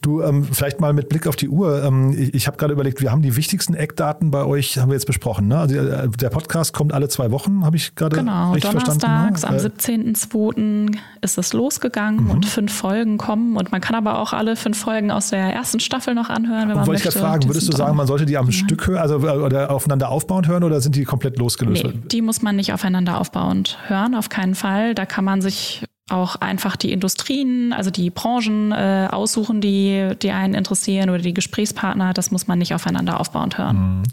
Du, ähm, vielleicht mal mit Blick auf die Uhr. Ähm, ich ich habe gerade überlegt, wir haben die wichtigsten Eckdaten bei euch, haben wir jetzt besprochen, ne? Also äh, der Podcast kommt alle zwei Wochen, habe ich gerade genau, richtig verstanden. Genau, donnerstags am siebzehnten zweiten ist es losgegangen mhm. und fünf Folgen kommen. Und man kann aber auch alle fünf Folgen aus der ersten Staffel noch anhören, wenn man wollte möchte. Wollte ich gerade fragen, würdest du sagen, man sollte die am ja. Stück also oder aufeinander aufbauend hören oder sind die komplett losgelöst? Nee, die muss man nicht aufeinander aufbauend hören, auf keinen Fall. Da kann man sich auch einfach die Industrien, also die Branchen äh, aussuchen, die, die einen interessieren oder die Gesprächspartner. Das muss man nicht aufeinander aufbauend hören. Mhm.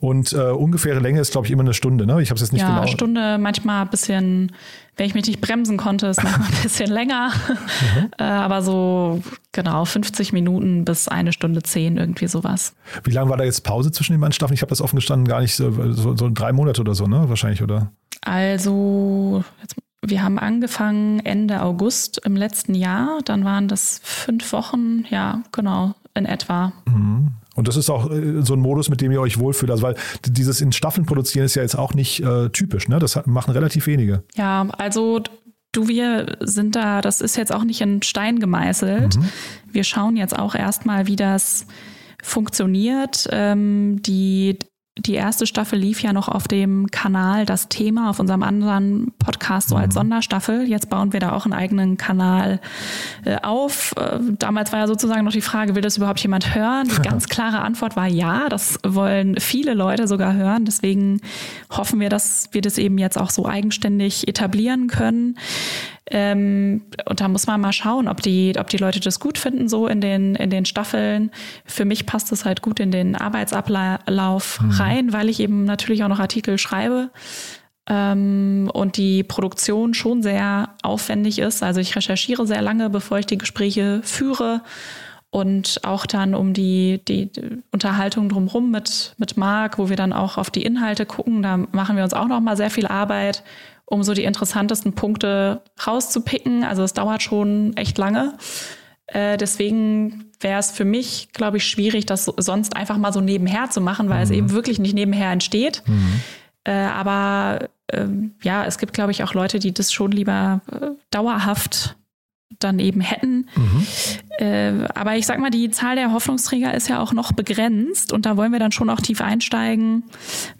Und äh, ungefähre Länge ist, glaube ich, immer eine Stunde, ne? Ich habe es jetzt nicht ja, genau. Ja, eine Stunde, manchmal ein bisschen, wenn ich mich nicht bremsen konnte, ist manchmal ein bisschen länger. Mhm. äh, aber so, genau, fünfzig Minuten bis eine Stunde zehn, irgendwie sowas. Wie lange war da jetzt Pause zwischen den beiden Staffeln? Ich habe das offen gestanden gar nicht, so, so, so drei Monate oder so, ne? Wahrscheinlich, oder? Also, jetzt, wir haben angefangen Ende August im letzten Jahr. Dann waren das fünf Wochen, ja, genau, in etwa. Mhm. Und das ist auch so ein Modus, mit dem ihr euch wohlfühlt. Also weil dieses in Staffeln produzieren ist ja jetzt auch nicht äh, typisch, ne? Das machen relativ wenige. Ja, also du, wir sind da, das ist jetzt auch nicht in Stein gemeißelt. Mhm. Wir schauen jetzt auch erstmal, wie das funktioniert. Ähm, die Die erste Staffel lief ja noch auf dem Kanal Das Thema, auf unserem anderen Podcast so als Sonderstaffel. Jetzt bauen wir da auch einen eigenen Kanal äh, auf. Äh, damals war ja sozusagen noch die Frage, will das überhaupt jemand hören? Die ganz klare Antwort war ja, das wollen viele Leute sogar hören. Deswegen hoffen wir, dass wir das eben jetzt auch so eigenständig etablieren können. Ähm, und da muss man mal schauen, ob die, ob die Leute das gut finden, so in den, in den Staffeln. Für mich passt es halt gut in den Arbeitsablauf mhm. rein, weil ich eben natürlich auch noch Artikel schreibe ähm, und die Produktion schon sehr aufwendig ist. Also ich recherchiere sehr lange, bevor ich die Gespräche führe. Und auch dann um die, die Unterhaltung drumherum mit, mit Marc, wo wir dann auch auf die Inhalte gucken. Da machen wir uns auch noch mal sehr viel Arbeit, um so die interessantesten Punkte rauszupicken. Also es dauert schon echt lange. Äh, deswegen wäre es für mich, glaube ich, schwierig, das sonst einfach mal so nebenher zu machen, weil mhm. es eben wirklich nicht nebenher entsteht. Mhm. Äh, aber äh, ja, es gibt, glaube ich, auch Leute, die das schon lieber äh, dauerhaft dann eben hätten. Mhm. Äh, aber ich sag mal, die Zahl der Hoffnungsträger ist ja auch noch begrenzt und da wollen wir dann schon auch tief einsteigen.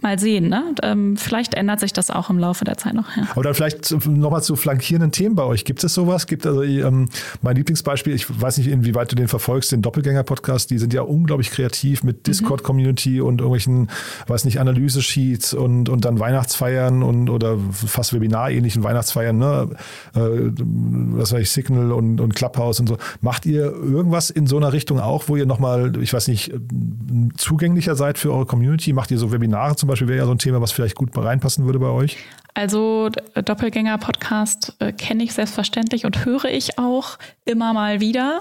Mal sehen, ne? Ähm, vielleicht ändert sich das auch im Laufe der Zeit noch. Ja. Aber dann vielleicht nochmal zu flankierenden Themen bei euch. Gibt es sowas? Gibt also ähm, mein Lieblingsbeispiel, ich weiß nicht, inwieweit du den verfolgst, den Doppelgänger-Podcast, die sind ja unglaublich kreativ mit Discord-Community mhm. und irgendwelchen, weiß nicht, Analyse-Sheets und, und dann Weihnachtsfeiern und oder fast Webinar-ähnlichen Weihnachtsfeiern, ne? Äh, was weiß ich, Signal Und, und Clubhouse und so. Macht ihr irgendwas in so einer Richtung auch, wo ihr nochmal, ich weiß nicht, zugänglicher seid für eure Community? Macht ihr so Webinare zum Beispiel? Wäre ja so ein Thema, was vielleicht gut reinpassen würde bei euch. Also Doppelgänger-Podcast äh, kenne ich selbstverständlich und höre ich auch immer mal wieder.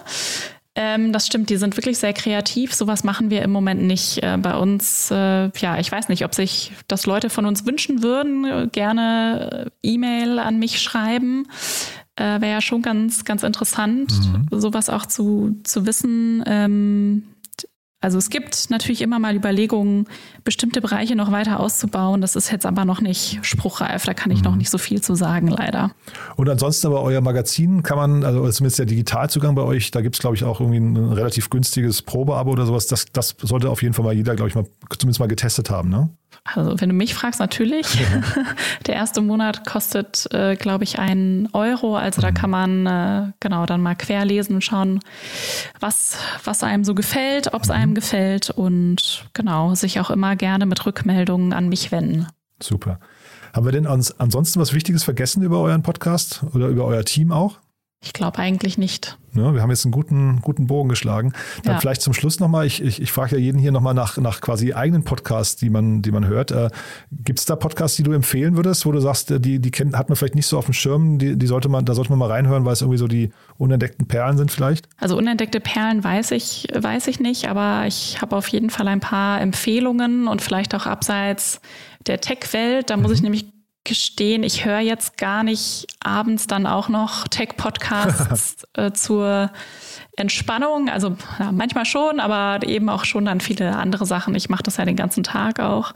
Ähm, das stimmt, die sind wirklich sehr kreativ. Sowas machen wir im Moment nicht äh, bei uns. Äh, ja, ich weiß nicht, ob sich das Leute von uns wünschen würden. Gerne äh, E-Mail an mich schreiben. Äh, wäre ja schon ganz, ganz interessant, mhm. sowas auch zu, zu wissen. Ähm, also es gibt natürlich immer mal Überlegungen, bestimmte Bereiche noch weiter auszubauen. Das ist jetzt aber noch nicht spruchreif. Da kann ich mhm. noch nicht so viel zu sagen, leider. Und ansonsten aber euer Magazin kann man, also zumindest der Digitalzugang bei euch, da gibt es, glaube ich, auch irgendwie ein relativ günstiges Probeabo oder sowas. Das, das sollte auf jeden Fall mal jeder, glaube ich, mal zumindest mal getestet haben, ne? Also wenn du mich fragst, natürlich. Ja. Der erste Monat kostet, äh, glaube ich, einen Euro. Also mhm. da kann man äh, genau dann mal querlesen und schauen, was, was einem so gefällt, ob es mhm. einem gefällt und genau sich auch immer gerne mit Rückmeldungen an mich wenden. Super. Haben wir denn ans- ansonsten was Wichtiges vergessen über euren Podcast oder über euer Team auch? Ich glaube eigentlich nicht. Ne, wir haben jetzt einen guten, guten Bogen geschlagen. Dann ja. vielleicht zum Schluss nochmal, ich, ich, ich frage ja jeden hier nochmal nach, nach quasi eigenen Podcasts, die man, die man hört. Äh, gibt es da Podcasts, die du empfehlen würdest, wo du sagst, die, die kennt, hat man vielleicht nicht so auf dem Schirm, die, die sollte man, da sollte man mal reinhören, weil es irgendwie so die unentdeckten Perlen sind vielleicht? Also unentdeckte Perlen weiß ich, weiß ich nicht, aber ich habe auf jeden Fall ein paar Empfehlungen und vielleicht auch abseits der Tech-Welt. Da mhm. muss ich nämlich gestehen, ich höre jetzt gar nicht abends dann auch noch Tech-Podcasts äh, zur Entspannung. Also ja, manchmal schon, aber eben auch schon dann viele andere Sachen. Ich mache das ja den ganzen Tag auch.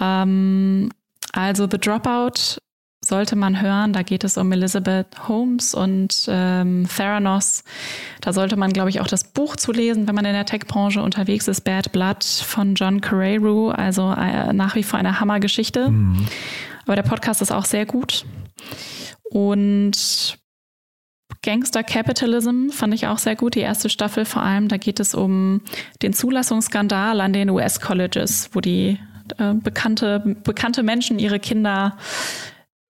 Ähm, also The Dropout sollte man hören. Da geht es um Elizabeth Holmes und ähm, Theranos. Da sollte man, glaube ich, auch das Buch zu lesen, wenn man in der Tech-Branche unterwegs ist. Bad Blood von John Carreyrou. Also äh, nach wie vor eine Hammergeschichte. Mhm. Aber der Podcast ist auch sehr gut. Und Gangster Capitalism fand ich auch sehr gut, die erste Staffel vor allem. Da geht es um den Zulassungsskandal an den U S-Colleges, wo die äh, bekannte, bekannte Menschen ihre Kinder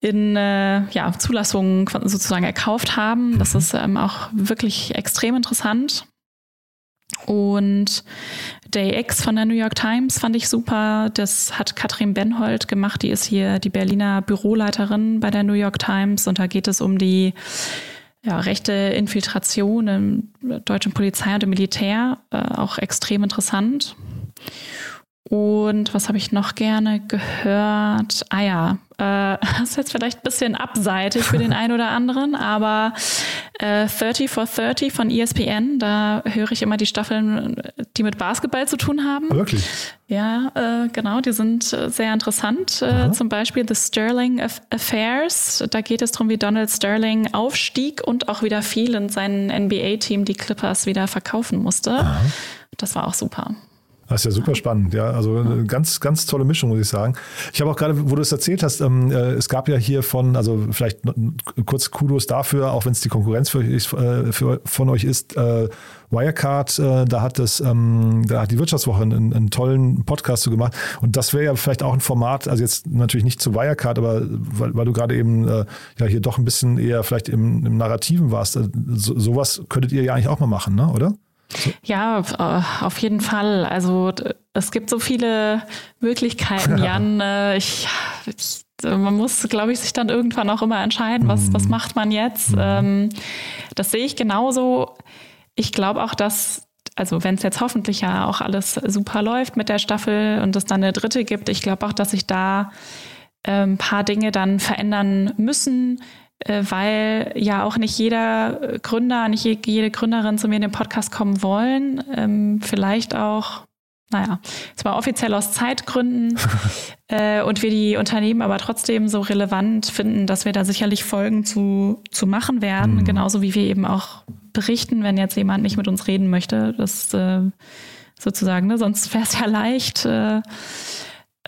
in äh, ja, Zulassungen sozusagen erkauft haben. Das ist ähm, auch wirklich extrem interessant. Und Day X von der New York Times fand ich super. Das hat Katrin Benhold gemacht. Die ist hier die Berliner Büroleiterin bei der New York Times. Und da geht es um die ja, rechte Infiltration im deutschen Polizei und im Militär. Äh, auch extrem interessant. Und was habe ich noch gerne gehört? Ah ja, äh, das ist jetzt vielleicht ein bisschen abseitig für den einen oder anderen, aber äh, thirty for thirty von E S P N, da höre ich immer die Staffeln, die mit Basketball zu tun haben. Wirklich? Ja, äh, genau, die sind sehr interessant. Äh, zum Beispiel The Sterling Affairs, da geht es darum, wie Donald Sterling aufstieg und auch wieder viel in seinem N B A-Team die Clippers wieder verkaufen musste. Aha. Das war auch super. Das ist ja super spannend, ja. Also eine ganz, ganz tolle Mischung, muss ich sagen. Ich habe auch gerade, wo du es erzählt hast, ähm, äh, es gab ja hier von, also vielleicht kurz Kudos dafür, auch wenn es die Konkurrenz für, äh, für, von euch ist, äh, Wirecard, äh, da hat das, ähm, da hat die Wirtschaftswoche einen, einen tollen Podcast zu gemacht. Und das wäre ja vielleicht auch ein Format, also jetzt natürlich nicht zu Wirecard, aber weil, weil du gerade eben äh, ja hier doch ein bisschen eher vielleicht im, im Narrativen warst. Äh, so, sowas könntet ihr ja eigentlich auch mal machen, ne, oder? So. Ja, auf jeden Fall. Also es gibt so viele Möglichkeiten, Jan. Ich, ich, man muss, glaube ich, sich dann irgendwann auch immer entscheiden, was, was macht man jetzt. Mhm. Das sehe ich genauso. Ich glaube auch, dass, also wenn es jetzt hoffentlich ja auch alles super läuft mit der Staffel und es dann eine dritte gibt, ich glaube auch, dass sich da ein paar Dinge dann verändern müssen, weil ja auch nicht jeder Gründer, nicht jede Gründerin zu mir in den Podcast kommen wollen. Vielleicht auch, naja, zwar offiziell aus Zeitgründen und wir die Unternehmen aber trotzdem so relevant finden, dass wir da sicherlich Folgen zu, zu machen werden. Mhm. Genauso wie wir eben auch berichten, wenn jetzt jemand nicht mit uns reden möchte. Das sozusagen, ne? Sonst wäre es ja leicht.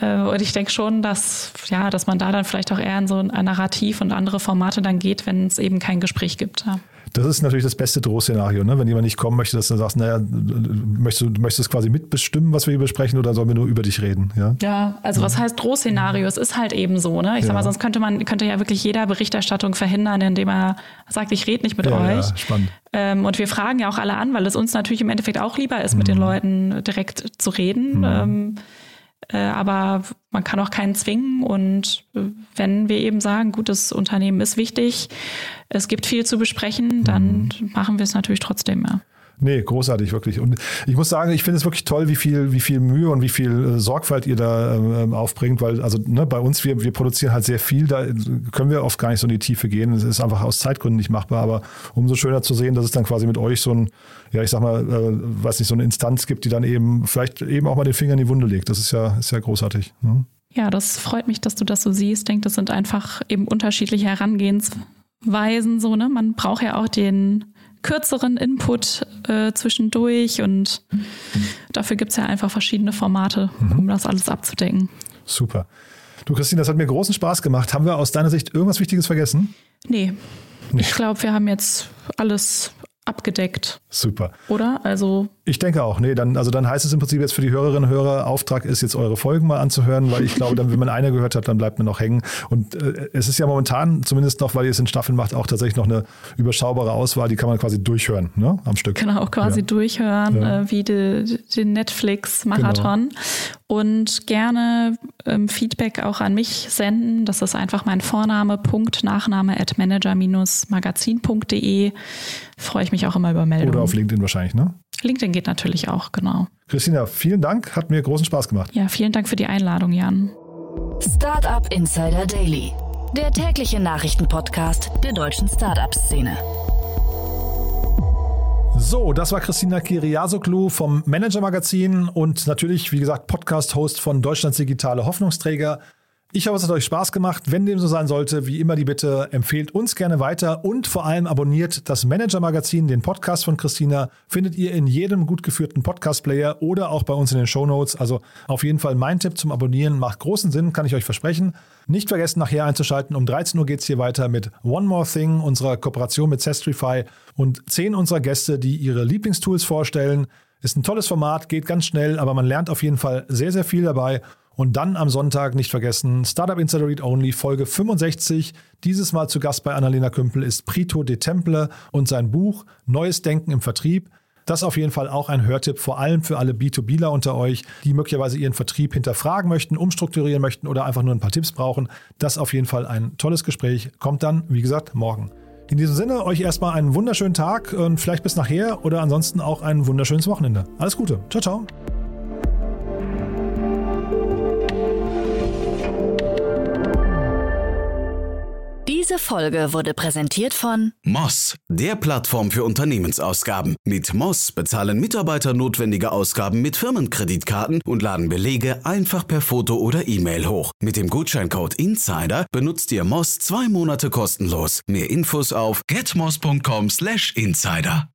Und ich denke schon, dass, ja, dass man da dann vielleicht auch eher in so ein Narrativ und andere Formate dann geht, wenn es eben kein Gespräch gibt. Ja. Das ist natürlich das beste Drohszenario, ne? Wenn jemand nicht kommen möchte, dass du sagst, naja, möchtest du möchtest quasi mitbestimmen, was wir hier besprechen, oder sollen wir nur über dich reden? Ja, ja, also ja. Was heißt Drohszenario? Es ist halt eben so, ne? Ich ja. sag mal, sonst könnte man könnte ja wirklich jeder Berichterstattung verhindern, indem er sagt, ich rede nicht mit ja, euch. Ja, spannend. Ähm, und wir fragen ja auch alle an, weil es uns natürlich im Endeffekt auch lieber ist, mhm. mit den Leuten direkt zu reden. Mhm. Ähm, Aber man kann auch keinen zwingen. Und wenn wir eben sagen, gut, das Unternehmen ist wichtig, es gibt viel zu besprechen, dann mhm. machen wir es natürlich trotzdem, ja. Nee, großartig, wirklich. Und ich muss sagen, ich finde es wirklich toll, wie viel, wie viel Mühe und wie viel äh, Sorgfalt ihr da äh, aufbringt, weil, also, ne, bei uns, wir, wir produzieren halt sehr viel, da können wir oft gar nicht so in die Tiefe gehen. Es ist einfach aus Zeitgründen nicht machbar, aber umso schöner zu sehen, dass es dann quasi mit euch so ein, ja, ich sag mal, äh, weiß nicht, so eine Instanz gibt, die dann eben vielleicht eben auch mal den Finger in die Wunde legt. Das ist ja, ist ja großartig. Ne? Ja, das freut mich, dass du das so siehst. Ich denke, das sind einfach eben unterschiedliche Herangehensweisen, so, ne? Man braucht ja auch den kürzeren Input äh, zwischendurch und mhm. dafür gibt es ja einfach verschiedene Formate, mhm. um das alles abzudecken. Super. Du, Christine, das hat mir großen Spaß gemacht. Haben wir aus deiner Sicht irgendwas Wichtiges vergessen? Nee. nee. Ich glaube, wir haben jetzt alles abgedeckt. Super. Oder? Also ich denke auch. Nee, dann, also dann heißt es im Prinzip jetzt für die Hörerinnen und Hörer, Auftrag ist jetzt, eure Folgen mal anzuhören, weil ich glaube, dann, wenn man eine gehört hat, dann bleibt man noch hängen. Und äh, es ist ja momentan, zumindest noch, weil ihr es in Staffeln macht, auch tatsächlich noch eine überschaubare Auswahl, die kann man quasi durchhören, ne? Am Stück. Genau, quasi ja. durchhören, ja. Äh, wie den Netflix-Marathon. Genau. Und gerne ähm, Feedback auch an mich senden. Das ist einfach mein Vorname, Punkt, Nachname at manager-magazin.de. Freue ich mich auch immer über Meldungen. Oder auf LinkedIn wahrscheinlich, ne? LinkedIn geht natürlich auch, genau. Christina, vielen Dank. Hat mir großen Spaß gemacht. Ja, vielen Dank für die Einladung, Jan. Startup Insider Daily, der tägliche Nachrichtenpodcast der deutschen Startup-Szene. So, das war Christina Kyriasoglou vom Manager Magazin und natürlich, wie gesagt, Podcast-Host von Deutschlands digitale Hoffnungsträger. Ich hoffe, es hat euch Spaß gemacht. Wenn dem so sein sollte, wie immer die Bitte, empfehlt uns gerne weiter und vor allem abonniert das Manager-Magazin, den Podcast von Christina, findet ihr in jedem gut geführten Podcast-Player oder auch bei uns in den Shownotes. Also auf jeden Fall mein Tipp zum Abonnieren, macht großen Sinn, kann ich euch versprechen. Nicht vergessen, nachher einzuschalten. Um dreizehn Uhr geht es hier weiter mit One More Thing, unserer Kooperation mit Zestrify und zehn unserer Gäste, die ihre Lieblingstools vorstellen. Ist ein tolles Format, geht ganz schnell, aber man lernt auf jeden Fall sehr, sehr viel dabei. Und dann am Sonntag, nicht vergessen, Startup Insider Read Only, Folge fünfundsechzig. Dieses Mal zu Gast bei Annalena Kümpel ist Prito de Temple und sein Buch Neues Denken im Vertrieb. Das auf jeden Fall auch ein Hörtipp, vor allem für alle B zwei B ler unter euch, die möglicherweise ihren Vertrieb hinterfragen möchten, umstrukturieren möchten oder einfach nur ein paar Tipps brauchen. Das auf jeden Fall ein tolles Gespräch. Kommt dann, wie gesagt, morgen. In diesem Sinne, euch erstmal einen wunderschönen Tag und vielleicht bis nachher oder ansonsten auch ein wunderschönes Wochenende. Alles Gute. Ciao, ciao. Diese Folge wurde präsentiert von Moss, der Plattform für Unternehmensausgaben. Mit Moss bezahlen Mitarbeiter notwendige Ausgaben mit Firmenkreditkarten und laden Belege einfach per Foto oder E-Mail hoch. Mit dem Gutscheincode INSIDER benutzt ihr Moss zwei Monate kostenlos. Mehr Infos auf getmoss.com slash insider.